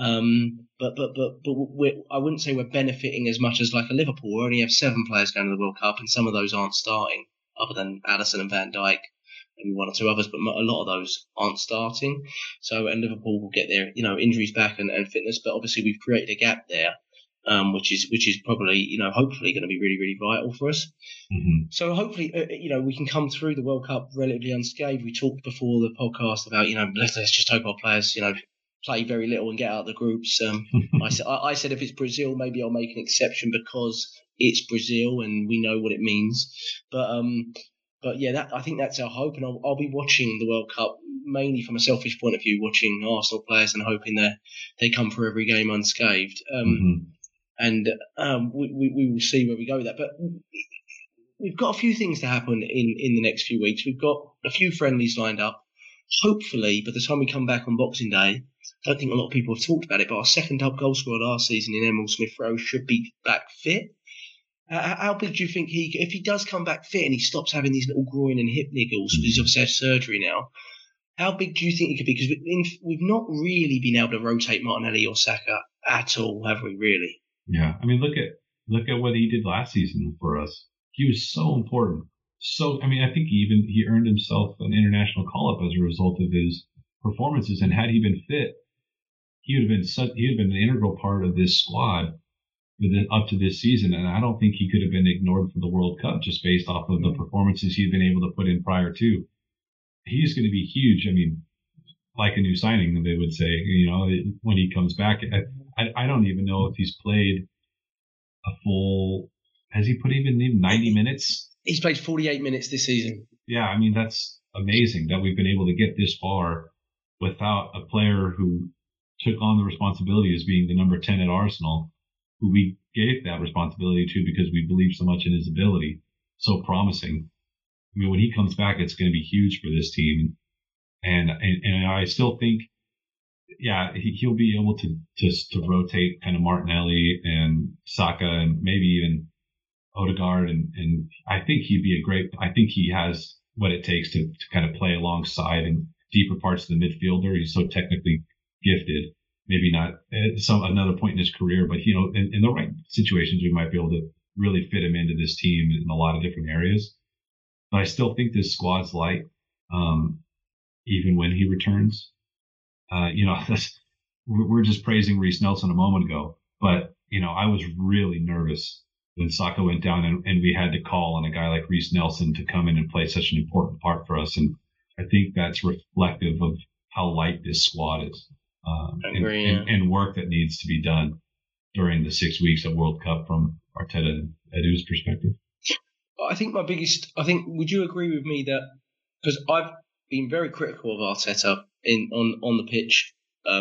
I wouldn't say we're benefiting as much as like a Liverpool. We only have 7 players going to the World Cup, and some of those aren't starting, other than Alisson and Van Dijk, maybe 1 or 2 others. But a lot of those aren't starting. So, and Liverpool will get their injuries back and fitness. But obviously, we've created a gap there, which is probably hopefully going to be really, really vital for us. Mm-hmm. So hopefully we can come through the World Cup relatively unscathed. We talked before the podcast about let's just hope our players play very little and get out of the groups. I said if it's Brazil, maybe I'll make an exception because it's Brazil and we know what it means. But I think that's our hope, and I'll be watching the World Cup mainly from a selfish point of view, watching Arsenal players and hoping that they come through every game unscathed. Mm-hmm. And we will see where we go with that. But we've got a few things to happen in the next few weeks. We've got a few friendlies lined up. Hopefully, by the time we come back on Boxing Day, I don't think a lot of people have talked about it, but our second top goal scorer last season in Emile Smith Rowe should be back fit. How big do you think if he does come back fit and he stops having these little groin and hip niggles, because he's obviously had surgery now, how big do you think he could be? Because we've not really been able to rotate Martinelli or Saka at all, have we really? Yeah, I mean, look at what he did last season for us. He was so important. So, I mean, I think he earned himself an international call-up as a result of his performances. And had he been fit, he would have been an integral part of this squad up to this season. And I don't think he could have been ignored for the World Cup just based off of the performances he'd been able to put in prior to. He's going to be huge. I mean, like a new signing, they would say, when he comes back. I don't even know if he's played a full. Has he put even 90 minutes? He's played 48 minutes this season. Yeah, I mean, that's amazing that we've been able to get this far without a player who took on the responsibility as being the number 10 at Arsenal, who we gave that responsibility to because we believed so much in his ability. So promising. I mean, when he comes back, it's going to be huge for this team. And I still think, yeah, he'll be able to just to rotate kind of Martinelli and Saka and maybe even Odegaard. And I think he'd be I think he has what it takes to kind of play alongside in deeper parts of the midfielder. He's so technically gifted, maybe not at another point in his career, but, in the right situations, we might be able to really fit him into this team in a lot of different areas. But I still think this squad's light, even when he returns. We're just praising Reece Nelson a moment ago, but, I was really nervous when Saka went down and we had to call on a guy like Reece Nelson to come in and play such an important part for us. And I think that's reflective of how light this squad is, and work that needs to be done during the 6 weeks of World Cup from Arteta and Edu's perspective. I think would you agree with me that, because I've been very critical of Arteta on the pitch,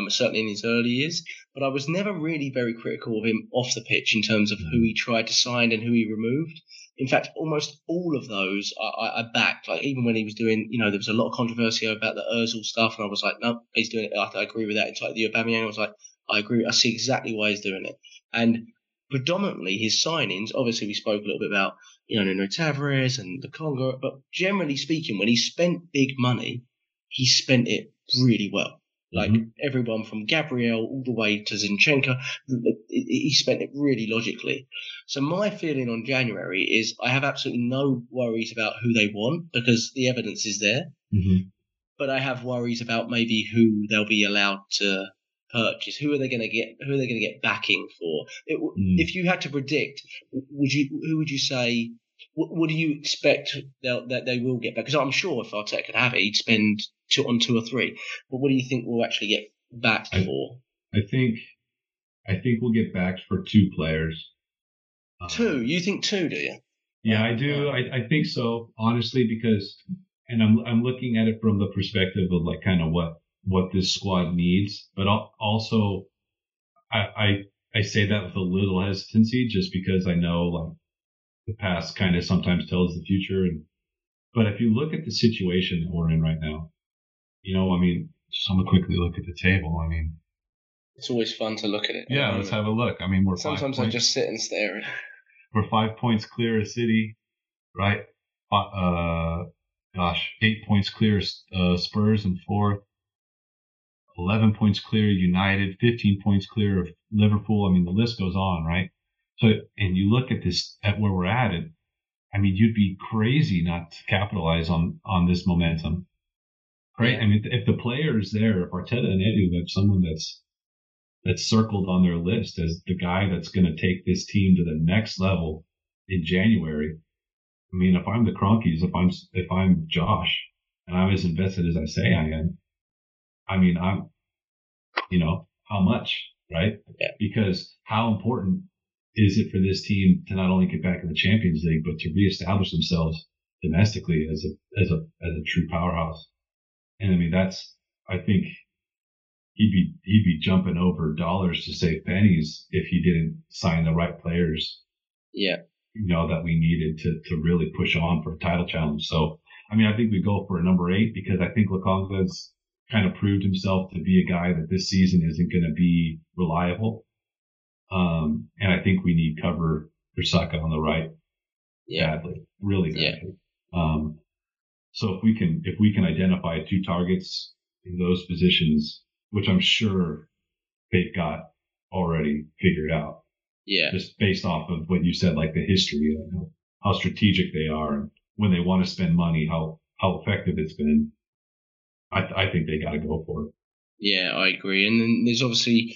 certainly in his early years, but I was never really very critical of him off the pitch in terms of who he tried to sign and who he removed. In fact, almost all of those I backed. Like even when he was doing, there was a lot of controversy about the Ozil stuff, and I was like, no, he's doing it. I agree with that. It's like the Aubameyang. I was like, I agree. I see exactly why he's doing it. And predominantly his signings, obviously we spoke a little bit about Nuno Tavares and the Congo, but generally speaking, when he spent big money, he spent it really well. Like everyone from Gabriel all the way to Zinchenko, he spent it really logically. So my feeling on January is I have absolutely no worries about who they want because the evidence is there. Mm-hmm. But I have worries about maybe who they'll be allowed to purchase. Who are they going to get backing for? If you had to predict, who would you say? What do you expect that they will get back? Because I'm sure if Arteta could have it, he'd spend on 2 or 3. But what do you think we'll actually get backed for? I think we'll get backed for 2 players. 2? You think 2, do you? Yeah, I do. I think so, honestly, because and I'm looking at it from the perspective of like kind of what this squad needs, but also I say that with a little hesitancy just because I know like the past kind of sometimes tells the future. But if you look at the situation that we're in right now, you know, I mean, just want to quickly look at the table. I mean, it's always fun to look at it. Yeah, let's have a look. I mean, we're sometimes I just sit and stare at it. We're 5 points clear of City, right? 8 points clear of Spurs in fourth. 11 points clear United, 15 points clear of Liverpool. I mean, the list goes on, right? So, and you look at this, at where we're at, and I mean, you'd be crazy not to capitalize on this momentum, right? Yeah. I mean, if the player is there, if Arteta and Edu have someone that's circled on their list as the guy that's going to take this team to the next level in January. I mean, if I'm the Cronkies, if I'm Josh, and I'm as invested as I say I am, I mean, I'm, you know, how much, right? Yeah. Because how important is it for this team to not only get back in the Champions League, but to reestablish themselves domestically as a true powerhouse? And I mean, I think he'd be jumping over dollars to save pennies if he didn't sign the right players. Yeah. You know, that we needed to really push on for a title challenge. So, I mean, I think we go for a number 8 because I think Lokonga's kind of proved himself to be a guy that this season isn't going to be reliable. And I think we need cover for Saka on the right. Yeah. Badly. Really badly. Yeah. So if we can identify 2 targets in those positions, which I'm sure they've got already figured out. Yeah. Just based off of what you said, like the history of how strategic they are and when they want to spend money, how effective it's been. I think they got to go for it. Yeah, I agree. And then there's obviously,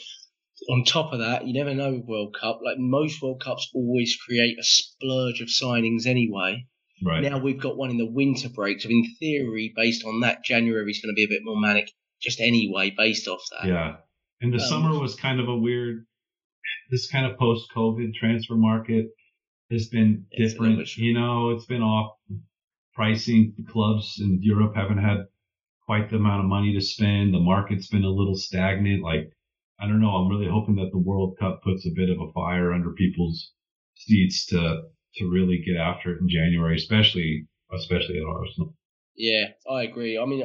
on top of that, you never know with World Cup. Like most World Cups always create a splurge of signings anyway. Right. Now we've got one in the winter break. So in theory, based on that, January is going to be a bit more manic just anyway based off that. Yeah. And the summer was kind of a weird, this kind of post-COVID transfer market has been different. You know, it's been off pricing. The clubs in Europe haven't had quite the amount of money to spend. The market's been a little stagnant. Like, I don't know. I'm really hoping that the World Cup puts a bit of a fire under people's seats to really get after it in January, especially at Arsenal. Yeah, I agree. I mean,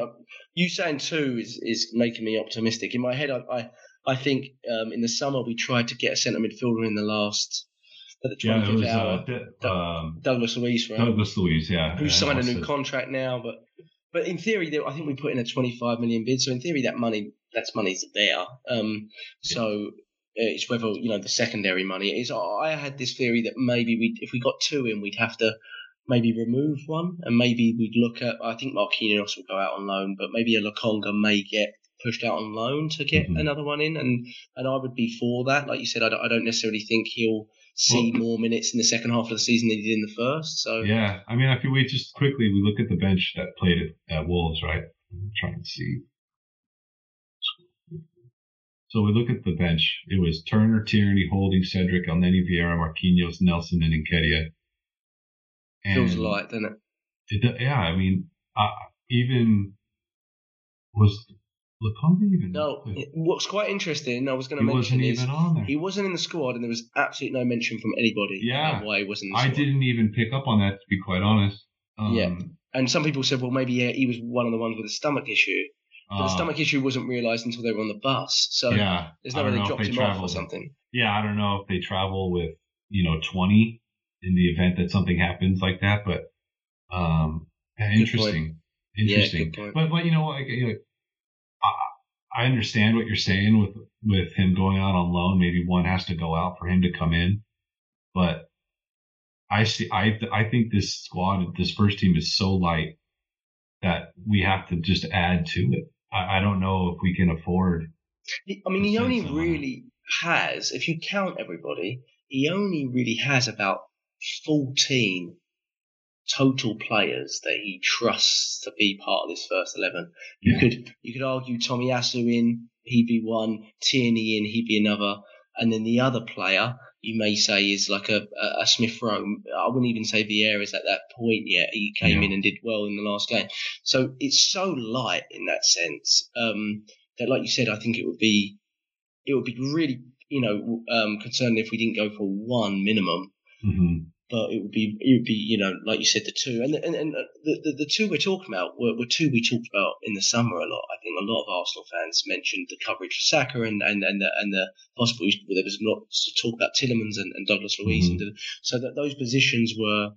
you saying too is making me optimistic. In my head, I think in the summer we tried to get a centre midfielder in the last at the 25th hour. Douglas Luiz, right? Douglas Luiz, yeah. Who signed a new contract now, but in theory, I think we put in a 25 million bid. So in theory, that money's there. So it's whether, you know, the secondary money is. I had this theory that maybe if we got 2 in, we'd have to maybe remove 1, and maybe we'd look at. I think Marquinhos will go out on loan, but maybe a Lokonga may get pushed out on loan to get another one in, and I would be for that. Like you said, I don't necessarily think he'll see more minutes in the second half of the season than he did in the first. So yeah, I mean, I think we look at the bench that played at Wolves, right? I'm trying to see. So we look at the bench. It was Turner, Tierney, Holding, Cedric, Elneny, Vieira, Marquinhos, Nelson, and Nketiah. Feels light, doesn't it? Yeah, I mean, Lokonga even? No. What's quite interesting, I was going to mention, is he wasn't in the squad, and there was absolutely no mention from anybody. Yeah, why he wasn't in the squad. I didn't even pick up on that, to be quite honest. Yeah, and some people said, well, maybe he was one of the ones with a stomach issue, but the stomach issue wasn't realised until they were on the bus. So yeah, there's no way they dropped him off or something. Yeah, I don't know if they travel with 20 in the event that something happens like that, but interesting. Yeah, but you know what? I understand what you're saying with him going out on loan. Maybe one has to go out for him to come in, but I think this squad, this first team, is so light that we have to just add to it. I don't know if we can afford. I mean, he only really has, if you count everybody, he only really has about 14 total players that he trusts to be part of this first 11. You could argue Tomiyasu in, he'd be one, Tierney in, he'd be another, and then the other player you may say is like a Smith Rowe. I wouldn't even say Vieira's at that point yet. He came in and did well in the last game. So it's so light in that sense that, like you said, I think it would be really, concerning if we didn't go for one minimum. Mm-hmm. But it would be, like you said, the two and the two we're talking about were two we talked about in the summer a lot. I think a lot of Arsenal fans mentioned the coverage for Saka and the possible there was a lot to talk about Tielemans and Douglas Luiz, and so that those positions were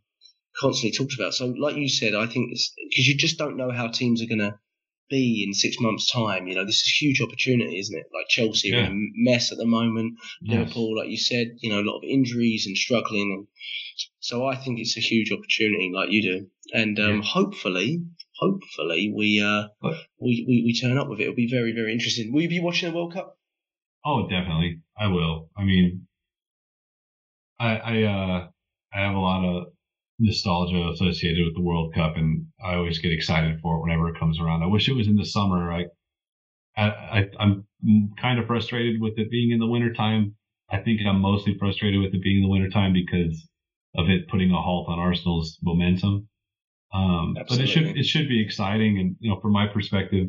constantly talked about. So, like you said, I think because you just don't know how teams are going to be in 6 months' time. This is a huge opportunity, isn't it? Like Chelsea are a mess at the moment. Yes. Liverpool, like you said, a lot of injuries and struggling and. So I think it's a huge opportunity, like you do, and hopefully we turn up with it. It'll be very, very interesting. Will you be watching the World Cup? Oh, definitely, I will. I mean, I have a lot of nostalgia associated with the World Cup, and I always get excited for it whenever it comes around. I wish it was in the summer. I'm kind of frustrated with it being in the wintertime. I think I'm mostly frustrated with it being in the wintertime because of it putting a halt on Arsenal's momentum. But it should be exciting. And, from my perspective,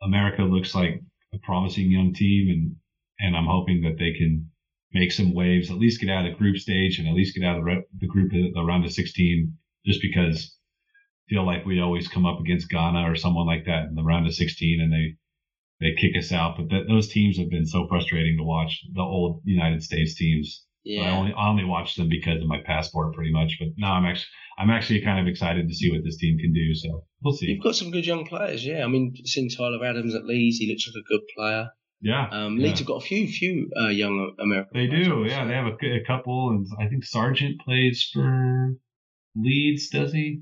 America looks like a promising young team. And I'm hoping that they can make some waves, at least get out of group stage and at least get out of the group, the round of 16, just because I feel like we always come up against Ghana or someone like that in the round of 16 and they kick us out. But those teams have been so frustrating to watch, the old United States teams. Yeah. I only watch them because of my passport, pretty much. But no, I'm actually kind of excited to see what this team can do. So we'll see. You've got some good young players, yeah. I mean, seeing Tyler Adams at Leeds, he looks like a good player. Yeah. Leeds have got a few young American players. They do, yeah. So. They have a couple, and I think Sargent plays for Leeds, does he?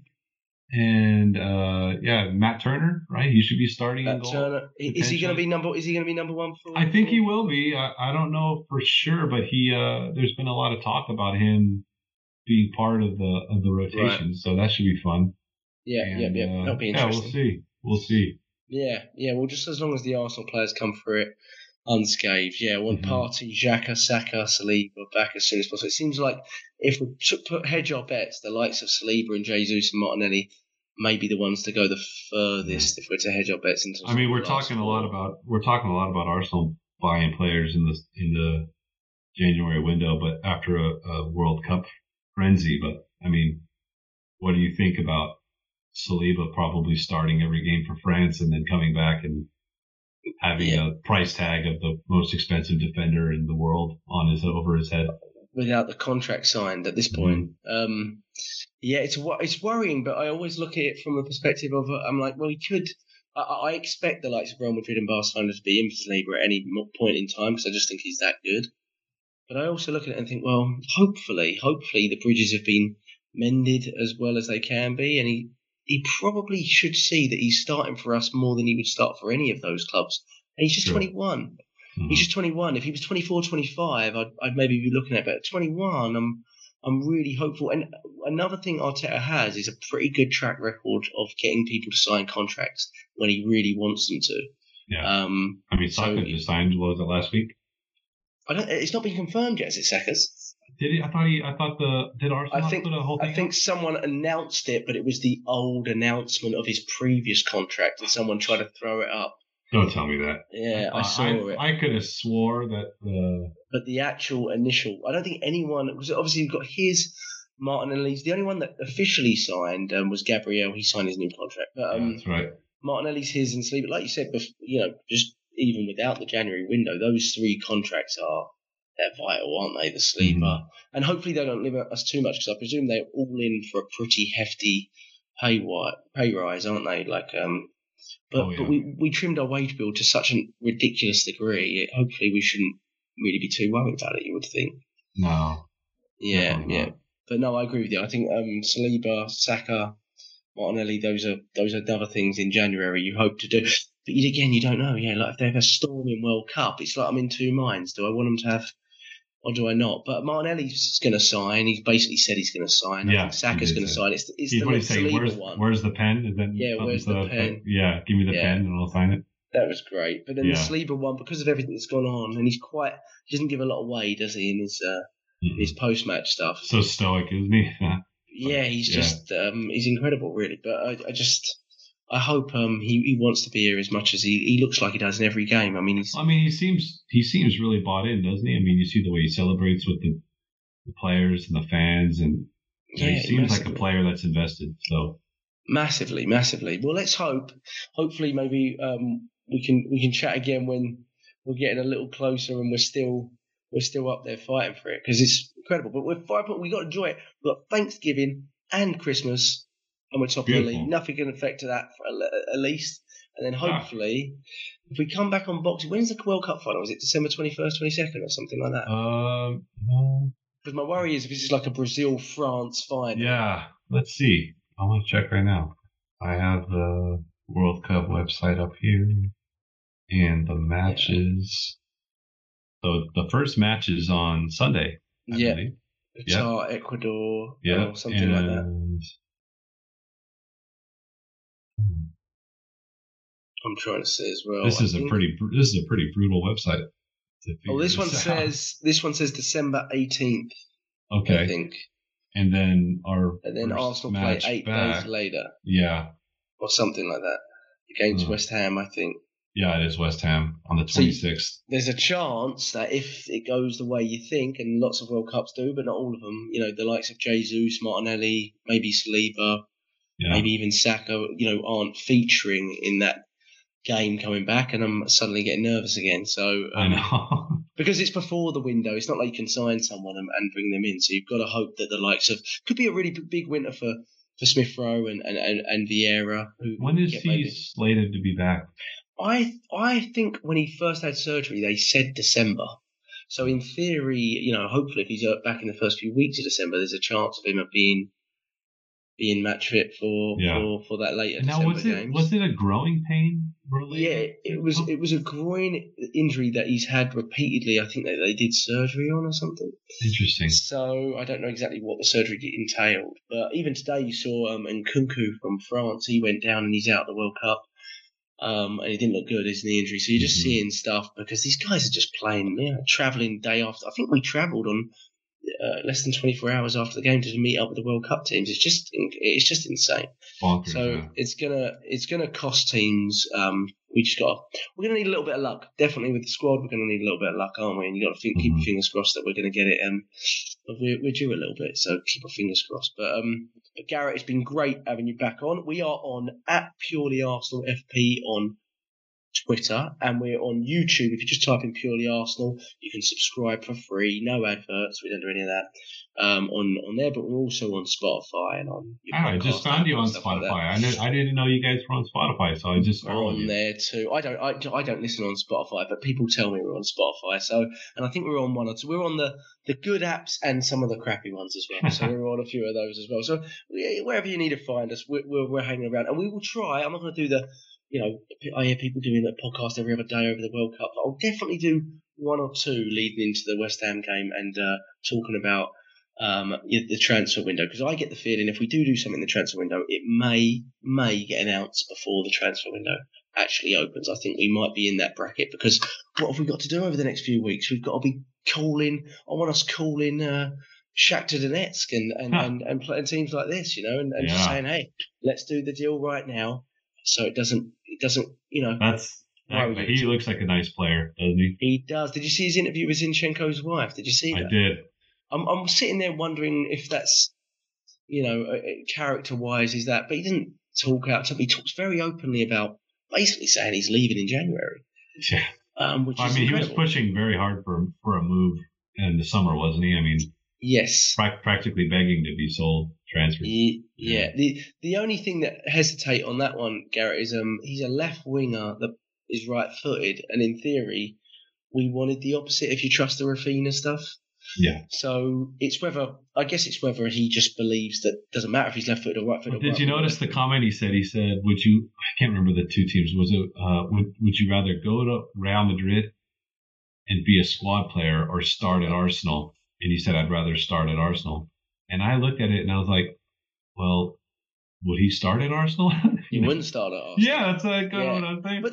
And Matt Turner, right? He should be starting in goal. Turner. Is he going to be number one for? I think he will be. I don't know for sure, but he there's been a lot of talk about him being part of the rotation, right. So that should be fun. Yeah, and, that'll be interesting. Yeah, we'll see. Yeah. Well, just as long as the Arsenal players come through it unscathed, yeah. Partey, Xhaka, Saka, Saliba back as soon as possible. It seems like if we hedge our bets, the likes of Saliba and Jesus and Martinelli may be the ones to go the furthest if we're to hedge our bets. I mean, we're talking a lot about Arsenal buying players in the January window, but after a World Cup frenzy. But I mean, what do you think about Saliba probably starting every game for France and then coming back and having a price tag of the most expensive defender in the world over his head without the contract signed at this point? It's worrying, but I always look at it from a perspective of I'm like, well, he could. I expect the likes of Real Madrid and Barcelona to be in for Saliba at any point in time because I just think he's that good. But I also look at it and think, well, hopefully the bridges have been mended as well as they can be, and he probably should see that he's starting for us more than he would start for any of those clubs. And he's just 21. Mm-hmm. He's just 21. If he was 24, 25, I'd maybe be looking at it. But at 21, I'm really hopeful. And another thing Arteta has is a pretty good track record of getting people to sign contracts when he really wants them to. Yeah. Saka just signed, what was it, last week? It's not been confirmed yet, is it, Saka's? Did he? Did Arsenal put a whole thing? I think someone announced it, but it was the old announcement of his previous contract, and someone tried to throw it up. Don't tell me that. Yeah, I saw it. I could have swore that. But the actual initial, I don't think anyone, because obviously you've got his Martinelli's. The only one that officially signed was Gabriel. He signed his new contract. But, that's right. Martinelli's his and Saliba. Like you said, just even without the January window, those three contracts are. They're vital, aren't they, the Saliba? Mm-hmm. And hopefully they don't limit us too much because I presume they're all in for a pretty hefty pay rise, aren't they? Like, but we trimmed our wage bill to such a ridiculous degree. Hopefully we shouldn't really be too worried about it, you would think. No. Yeah. But no, I agree with you. I think Saliba, Saka, Martinelli, those are other things in January you hope to do. But again, you don't know. Yeah, like if they have a storming World Cup, it's like I'm in two minds. Do I want them to have... or do I not? But Martinelli's going to sign. He's basically said he's going to sign. Yeah, I think Saka's going to sign. It's the Saliba one. Where's the pen? Is that where's the pen? Yeah, give me the pen and I'll sign it. That was great. But then the Saliba one, because of everything that's gone on, and he doesn't give a lot away, does he, in his his post-match stuff. So stoic, isn't he? Yeah, he's just he's incredible, really. But I hope he wants to be here as much as he looks like he does in every game. I mean, he seems really bought in, doesn't he? I mean, you see the way he celebrates with the players and the fans, and he seems like a player that's invested. So massively. Well, let's hope. Hopefully, maybe we can chat again when we're getting a little closer and we're still up there fighting for it, because it's incredible. But we're 5 points. We got to enjoy it. We've got Thanksgiving and Christmas. And we're top of the league. Nothing can affect that, for at least. And then hopefully, if we come back on Boxing, when's the World Cup final? Is it December 21st, 22nd or something like that? No. Because my worry is if this is like a Brazil-France final. Yeah, let's see. I'm going to check right now. I have the World Cup website up here. And the matches. Yeah. So the first match is on Sunday, I believe. Qatar, Ecuador, or something like that. I'm trying to say as well. This is a pretty brutal website. Oh, this one says December 18th. Okay. I think. And then Arsenal play 8 days later. Yeah. Or something like that against West Ham, I think. Yeah, it is West Ham on the 26th. So there's a chance that if it goes the way you think, and lots of World Cups do, but not all of them, the likes of Jesus, Martinelli, maybe Saliba, maybe even Saka, aren't featuring in that game coming back, and I'm suddenly getting nervous again. So I know. Because it's before the window. It's not like you can sign someone and bring them in. So you've got to hope that the likes of could be a really big winter for Smith Rowe and Vieira. When is he slated to be back? I think when he first had surgery, they said December. So in theory, hopefully if he's back in the first few weeks of December, there's a chance of him being match fit for that later. Now was it a growing pain? Really? Yeah, it was a groin injury that he's had repeatedly. I think they did surgery on or something. Interesting. So I don't know exactly what the surgery entailed, but even today you saw Nkunku from France. He went down and he's out of the World Cup. And he didn't look good, his knee injury. So you're just seeing stuff because these guys are just playing. Traveling day after. I think we travelled on less than 24 hours after the game to meet up with the World Cup teams. It's just insane. Bonkers, so it's gonna cost teams. We're gonna need a little bit of luck, definitely with the squad. We're gonna need a little bit of luck, aren't we? And you got to keep your fingers crossed that we're gonna get it. And we're due a little bit, so keep our fingers crossed. But Garrett, it's been great having you back on. We are on at Purely Arsenal FP on Twitter, and we're on YouTube. If you just type in Purely Arsenal, you can subscribe for free, no adverts. We don't do any of that on there, but we're also on Spotify and on. I just found you on Spotify. Like I didn't know you guys were on Spotify, so I just followed you. We're on there too. I don't listen on Spotify, but people tell me we're on Spotify. So, and I think we're on one or two. We're on the good apps and some of the crappy ones as well. So we're on a few of those as well. So wherever you need to find us, we're hanging around, and we will try. I'm not going to do the. I hear people doing a podcast every other day over the World Cup. But I'll definitely do one or two leading into the West Ham game and talking about the transfer window, because I get the feeling if we do something in the transfer window, it may get announced before the transfer window actually opens. I think we might be in that bracket, because what have we got to do over the next few weeks? We've got to be calling. I want us calling Shakhtar Donetsk and teams like this, just saying, hey, let's do the deal right now. So it doesn't, That's he looks like a nice player, doesn't he? He does. Did you see his interview with Zinchenko's wife? Did you see that? I did. I'm sitting there wondering if that's, character-wise is that, but he didn't talk out. He talks very openly about basically saying he's leaving in January. Yeah. Which is incredible. He was pushing very hard for a move in the summer, wasn't he? I mean. Yes. Practically begging to be sold, transferred. Yeah. The only thing that hesitate on that one, Garrett, is he's a left winger that is right-footed, and in theory, we wanted the opposite if you trust the Rafinha stuff. Yeah. So I guess it's whether he just believes that it doesn't matter if he's left-footed or right-footed. Did you notice the comment he said? He said, I can't remember the two teams. Was it would you rather go to Real Madrid and be a squad player or start at Arsenal? And he said, I'd rather start at Arsenal. And I looked at it and I was like, well, would he start at Arsenal? He wouldn't start at Arsenal. Yeah, that's what I'm thinking. But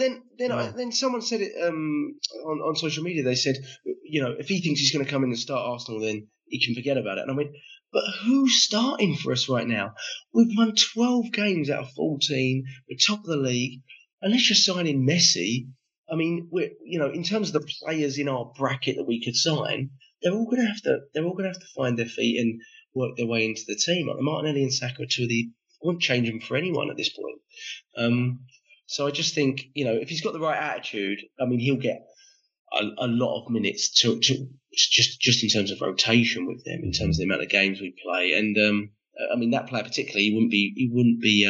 then someone said it on social media. They said, if he thinks he's going to come in and start Arsenal, then he can forget about it. And I went, but who's starting for us right now? We've won 12 games out of 14. We're top of the league. Unless you're signing Messi, I mean, we're, you know, in terms of the players in our bracket that we could sign, they're all going to have to find their feet and work their way into the team. Like Martinelli and Saka are two of the, I wouldn't change them for anyone at this point. So I just think, you know, if he's got the right attitude, I mean, he'll get a lot of minutes to just in terms of rotation with them, in terms of the amount of games we play. And I mean, that player particularly, he wouldn't be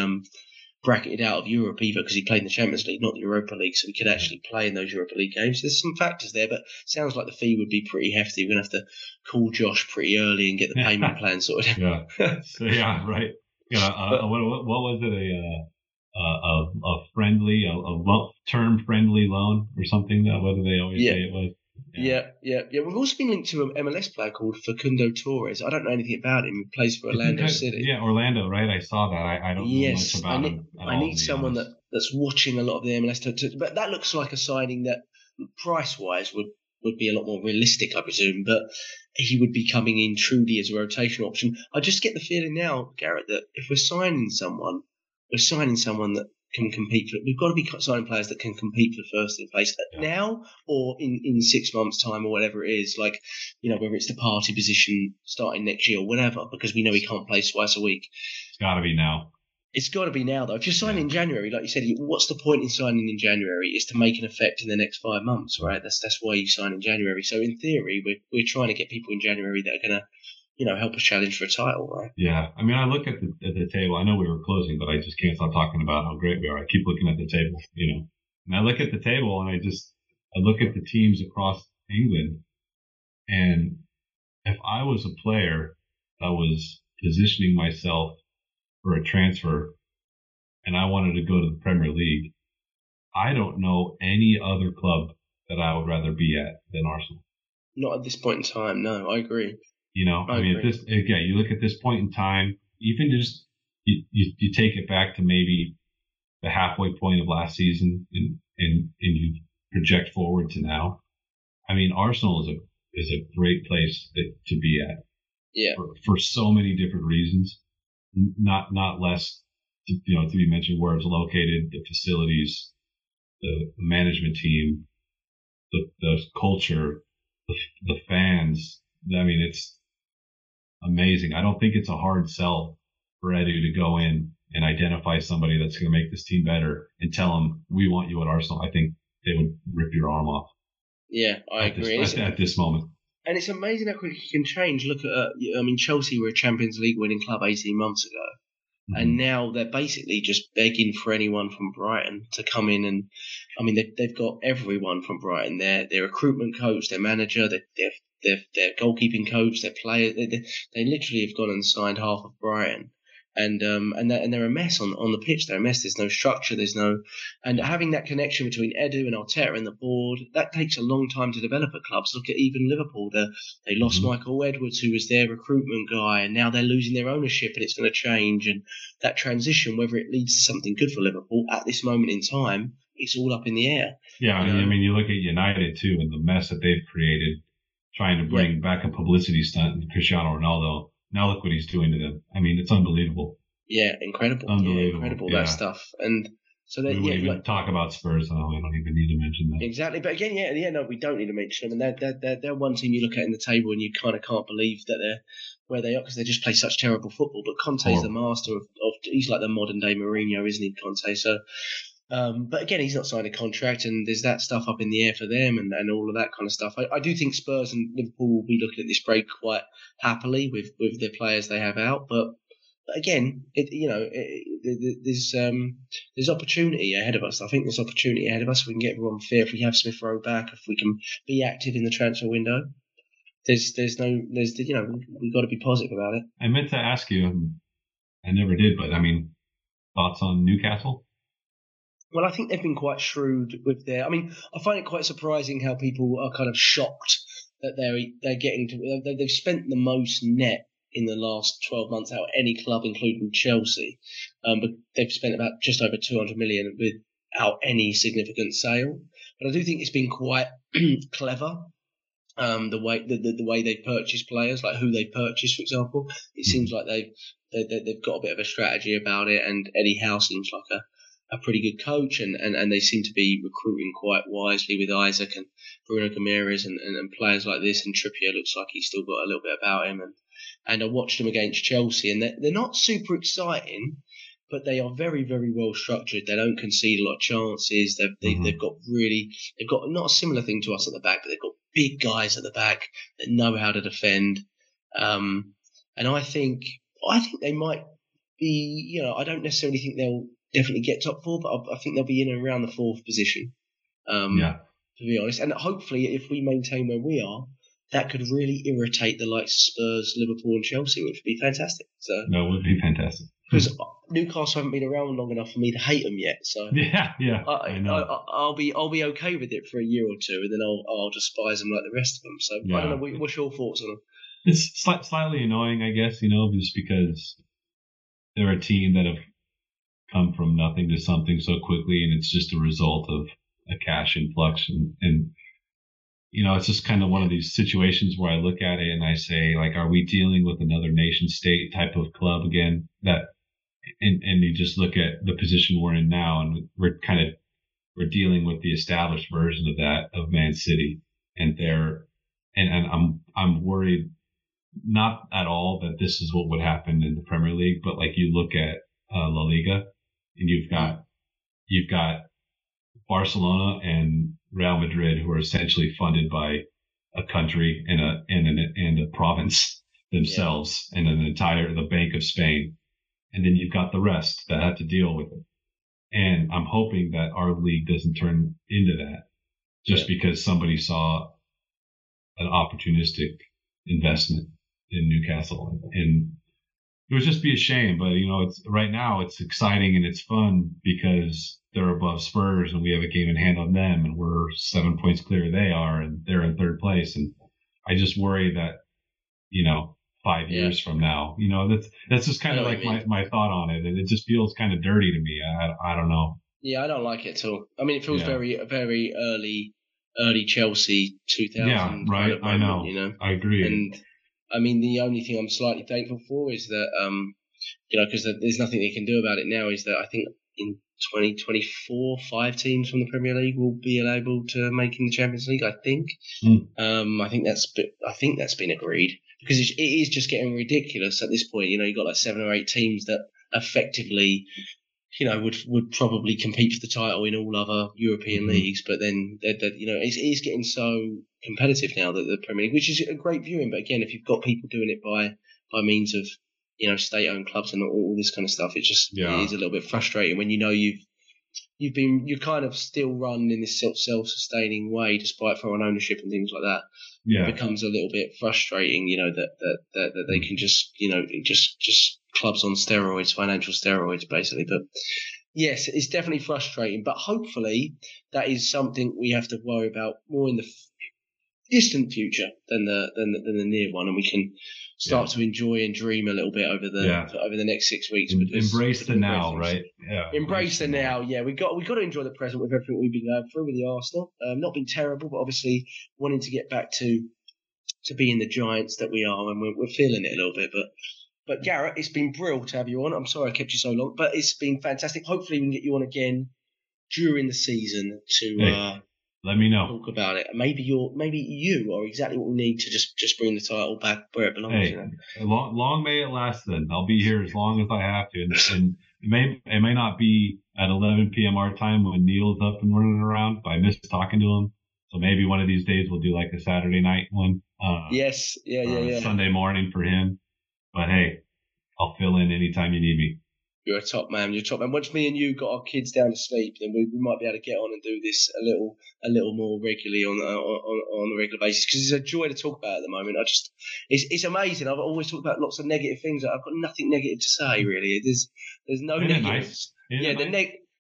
bracketed out of Europe either, because he played in the Champions League, not the Europa League, so he could actually play in those Europa League games. There's some factors there, but sounds like the fee would be pretty hefty. We're going to have to call Josh pretty early and get the payment plan sorted. Yeah. So, yeah, right. Yeah. What was it? A long-term friendly loan or something, whether they always say it was. Yeah. We've also been linked to an MLS player called Facundo Torres. I don't know anything about him. He plays for Orlando City. Yeah, Orlando, right? I saw that. I don't know much about him. I need someone that's watching a lot of the MLS. But that looks like a signing that price-wise would be a lot more realistic, I presume. But he would be coming in truly as a rotation option. I just get the feeling now, Garrett, that if we're signing someone that can compete for it. We've got to be signing players that can compete for first in place now or in 6 months' time or whatever it is, like, you know, whether it's the party position starting next year or whenever, because we know he can't play twice a week. It's got to be now. It's got to be now, though. If you're signing in January, like you said, what's the point in signing in January? It's to make an effect in the next 5 months, right? That's why you sign in January. So, in theory, we're trying to get people in January that are going to, you know, help us challenge for a title, right? Yeah. I mean, I look at the table. I know we were closing, but I just can't stop talking about how great we are. I keep looking at the table, you know. And I look at the table and I look at the teams across England. And if I was a player that was positioning myself for a transfer and I wanted to go to the Premier League, I don't know any other club that I would rather be at than Arsenal. Not at this point in time. No, I agree. You know, I mean, you look at this point in time, even just you take it back to maybe the halfway point of last season and you project forward to now. I mean, Arsenal is a great place to be at. Yeah. For so many different reasons, not less, you know, to be mentioned where it's located, the facilities, the management team, the culture, the fans. I mean, it's amazing. I don't think it's a hard sell for Edu to go in and identify somebody that's going to make this team better and tell them, we want you at Arsenal. I think they would rip your arm off. Yeah, I agree. At this moment. And it's amazing how quick it can change. Look at, Chelsea were a Champions League winning club 18 months ago. Mm-hmm. And now they're basically just begging for anyone from Brighton to come in. And, I mean, they've got everyone from Brighton. Their recruitment coach, their manager, their goalkeeping coach, their players, they literally have gone and signed half of Brighton, and they're a mess on the pitch. They're a mess. There's no structure. And having that connection between Edu and Arteta and the board, that takes a long time to develop at clubs. Look at even Liverpool. They lost Michael Edwards, who was their recruitment guy, and now they're losing their ownership, and it's going to change. And that transition, whether it leads to something good for Liverpool at this moment in time, it's all up in the air. Yeah, I mean, you look at United too, and the mess that they've created. Trying to bring back a publicity stunt and Cristiano Ronaldo. Now look what he's doing to them. I mean, it's unbelievable. Yeah, incredible. That stuff. And so then talk about Spurs. Oh, we don't even need to mention that. Exactly. But again, we don't need to mention them. And they're one team you look at in the table and you kind of can't believe that they're where they are because they just play such terrible football. But Conte's the master of he's like the modern day Mourinho, isn't he, Conte? So. But again, he's not signed a contract, and there's that stuff up in the air for them and all of that kind of stuff. I do think Spurs and Liverpool will be looking at this break quite happily with their players they have out. But again, there's opportunity ahead of us. I think there's opportunity ahead of us. If we can get everyone fit, if we have Smith Rowe back, if we can be active in the transfer window. We've got to be positive about it. I meant to ask you, I never did, but I mean, thoughts on Newcastle? Well, I think they've been quite shrewd with their. I mean, I find it quite surprising how people are kind of shocked that they're getting to. They've spent the most net in the last 12 months out of any club, including Chelsea. But they've spent about just over 200 million without any significant sale. But I do think it's been quite clever the way they purchase players, like who they purchase, for example. It seems like they've got a bit of a strategy about it, and Eddie Howe seems like a pretty good coach, and they seem to be recruiting quite wisely with Isaac and Bruno Guimaraes and players like this, and Trippier looks like he's still got a little bit about him. And I watched them against Chelsea, and they're not super exciting, but they are very, very well structured. They don't concede a lot of chances. They've got not a similar thing to us at the back, but they've got big guys at the back that know how to defend. And I think they might be, I don't necessarily think they'll definitely get top four, but I think they'll be in and around the fourth position. To be honest, and hopefully if we maintain where we are, that could really irritate the likes of Spurs, Liverpool, and Chelsea, which would be fantastic. That would be fantastic. Because Newcastle haven't been around long enough for me to hate them yet. So yeah, I know. I'll be okay with it for a year or two, and then I'll despise them like the rest of them. So yeah. I don't know. What's your thoughts on them? It's slightly annoying, I guess. Just because they're a team that have come from nothing to something so quickly, and it's just a result of a cash influx, and it's just kind of one of these situations where I look at it and I say, like, are we dealing with another nation state type of club again? And you just look at the position we're in now, and we're dealing with the established version of that, of Man City, and I'm worried not at all that this is what would happen in the Premier League, but like you look at La Liga, and you've got Barcelona and Real Madrid, who are essentially funded by a country and a province themselves, and the Bank of Spain, and then you've got the rest that have to deal with it. And I'm hoping that our league doesn't turn into that, just because somebody saw an opportunistic investment in Newcastle, and it would just be a shame. But it's right now it's exciting and it's fun because they're above Spurs, and we have a game in hand on them, and we're 7 points clear they are, and they're in third place. And I just worry that, 5 years from now, that's just kind of like my thought on it. And it just feels kind of dirty to me. I don't know. Yeah, I don't like it at all. I mean, it feels very, very early Chelsea 2000. Yeah, right. I know. I agree. And I mean, the only thing I'm slightly thankful for is that, because there's nothing they can do about it now, is that I think in 2024, 5 teams from the Premier League will be able to make in the Champions League. I think. I think that's been agreed, because it is just getting ridiculous at this point. You've got like 7 or 8 teams that effectively, would probably compete for the title in all other European leagues, but then it's getting so competitive now that the Premier League, which is a great viewing. But again, if you've got people doing it by means of state-owned clubs and all this kind of stuff, it just it is a little bit frustrating when you're kind of still run in this self-sustaining way despite foreign ownership and things like that. Yeah, it becomes a little bit frustrating, that they can just clubs on steroids, financial steroids, basically. But yes, it's definitely frustrating. But hopefully, that is something we have to worry about more in the distant future than the near one, and we can start to enjoy and dream a little bit over the next 6 weeks. Embrace the now, right? Yeah. Embrace the now. Yeah, we got to enjoy the present with everything we've been going through with the Arsenal. Not been terrible, but obviously wanting to get back to being the giants that we are, and we're feeling it a little bit. But Garrett, it's been brilliant to have you on. I'm sorry I kept you so long, but it's been fantastic. Hopefully we can get you on again during the season to let me know. Talk about it. Maybe you are exactly what we need to just bring the title back where it belongs. Hey, long may it last. Then I'll be here as long as I have to, and it may not be at 11 p.m. our time when Neil's up and running around, but I miss talking to him. So maybe one of these days we'll do like a Saturday night one. Yes. Yeah. Sunday morning for him. But hey, I'll fill in anytime you need me. You're a top man. Once me and you got our kids down to sleep, then we might be able to get on and do this a little more regularly on a regular basis, because it's a joy to talk about at the moment. It's amazing. I've always talked about lots of negative things. I've got nothing negative to say, really. There's no negatives.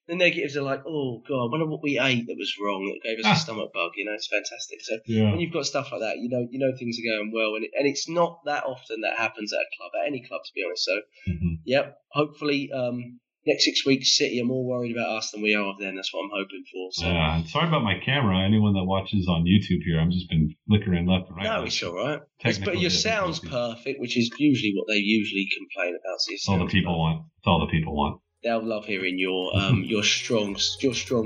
The negatives are like, oh God, I wonder what we ate that was wrong that gave us a stomach bug. It's fantastic. So when you've got stuff like that, you know things are going well, and it's not that often that happens at a club, at any club, to be honest. So, hopefully, next 6 weeks, City are more worried about us than we are of them. That's what I'm hoping for. So. Sorry about my camera. Anyone that watches on YouTube here, I've just been flickering left and right. No, it's all right. But your sound's perfect, which is usually what they usually complain about. So it's all the people want. It's all the people want. They'll love hearing your strong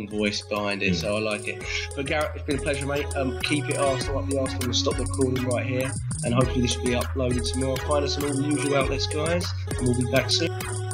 voice behind it, so I like it. But Garrett, it's been a pleasure, mate. Keep it Arsenal up the Arsenal. We'll stop recording right here, and hopefully this will be uploaded tomorrow. Find us on all the usual outlets, guys, and we'll be back soon.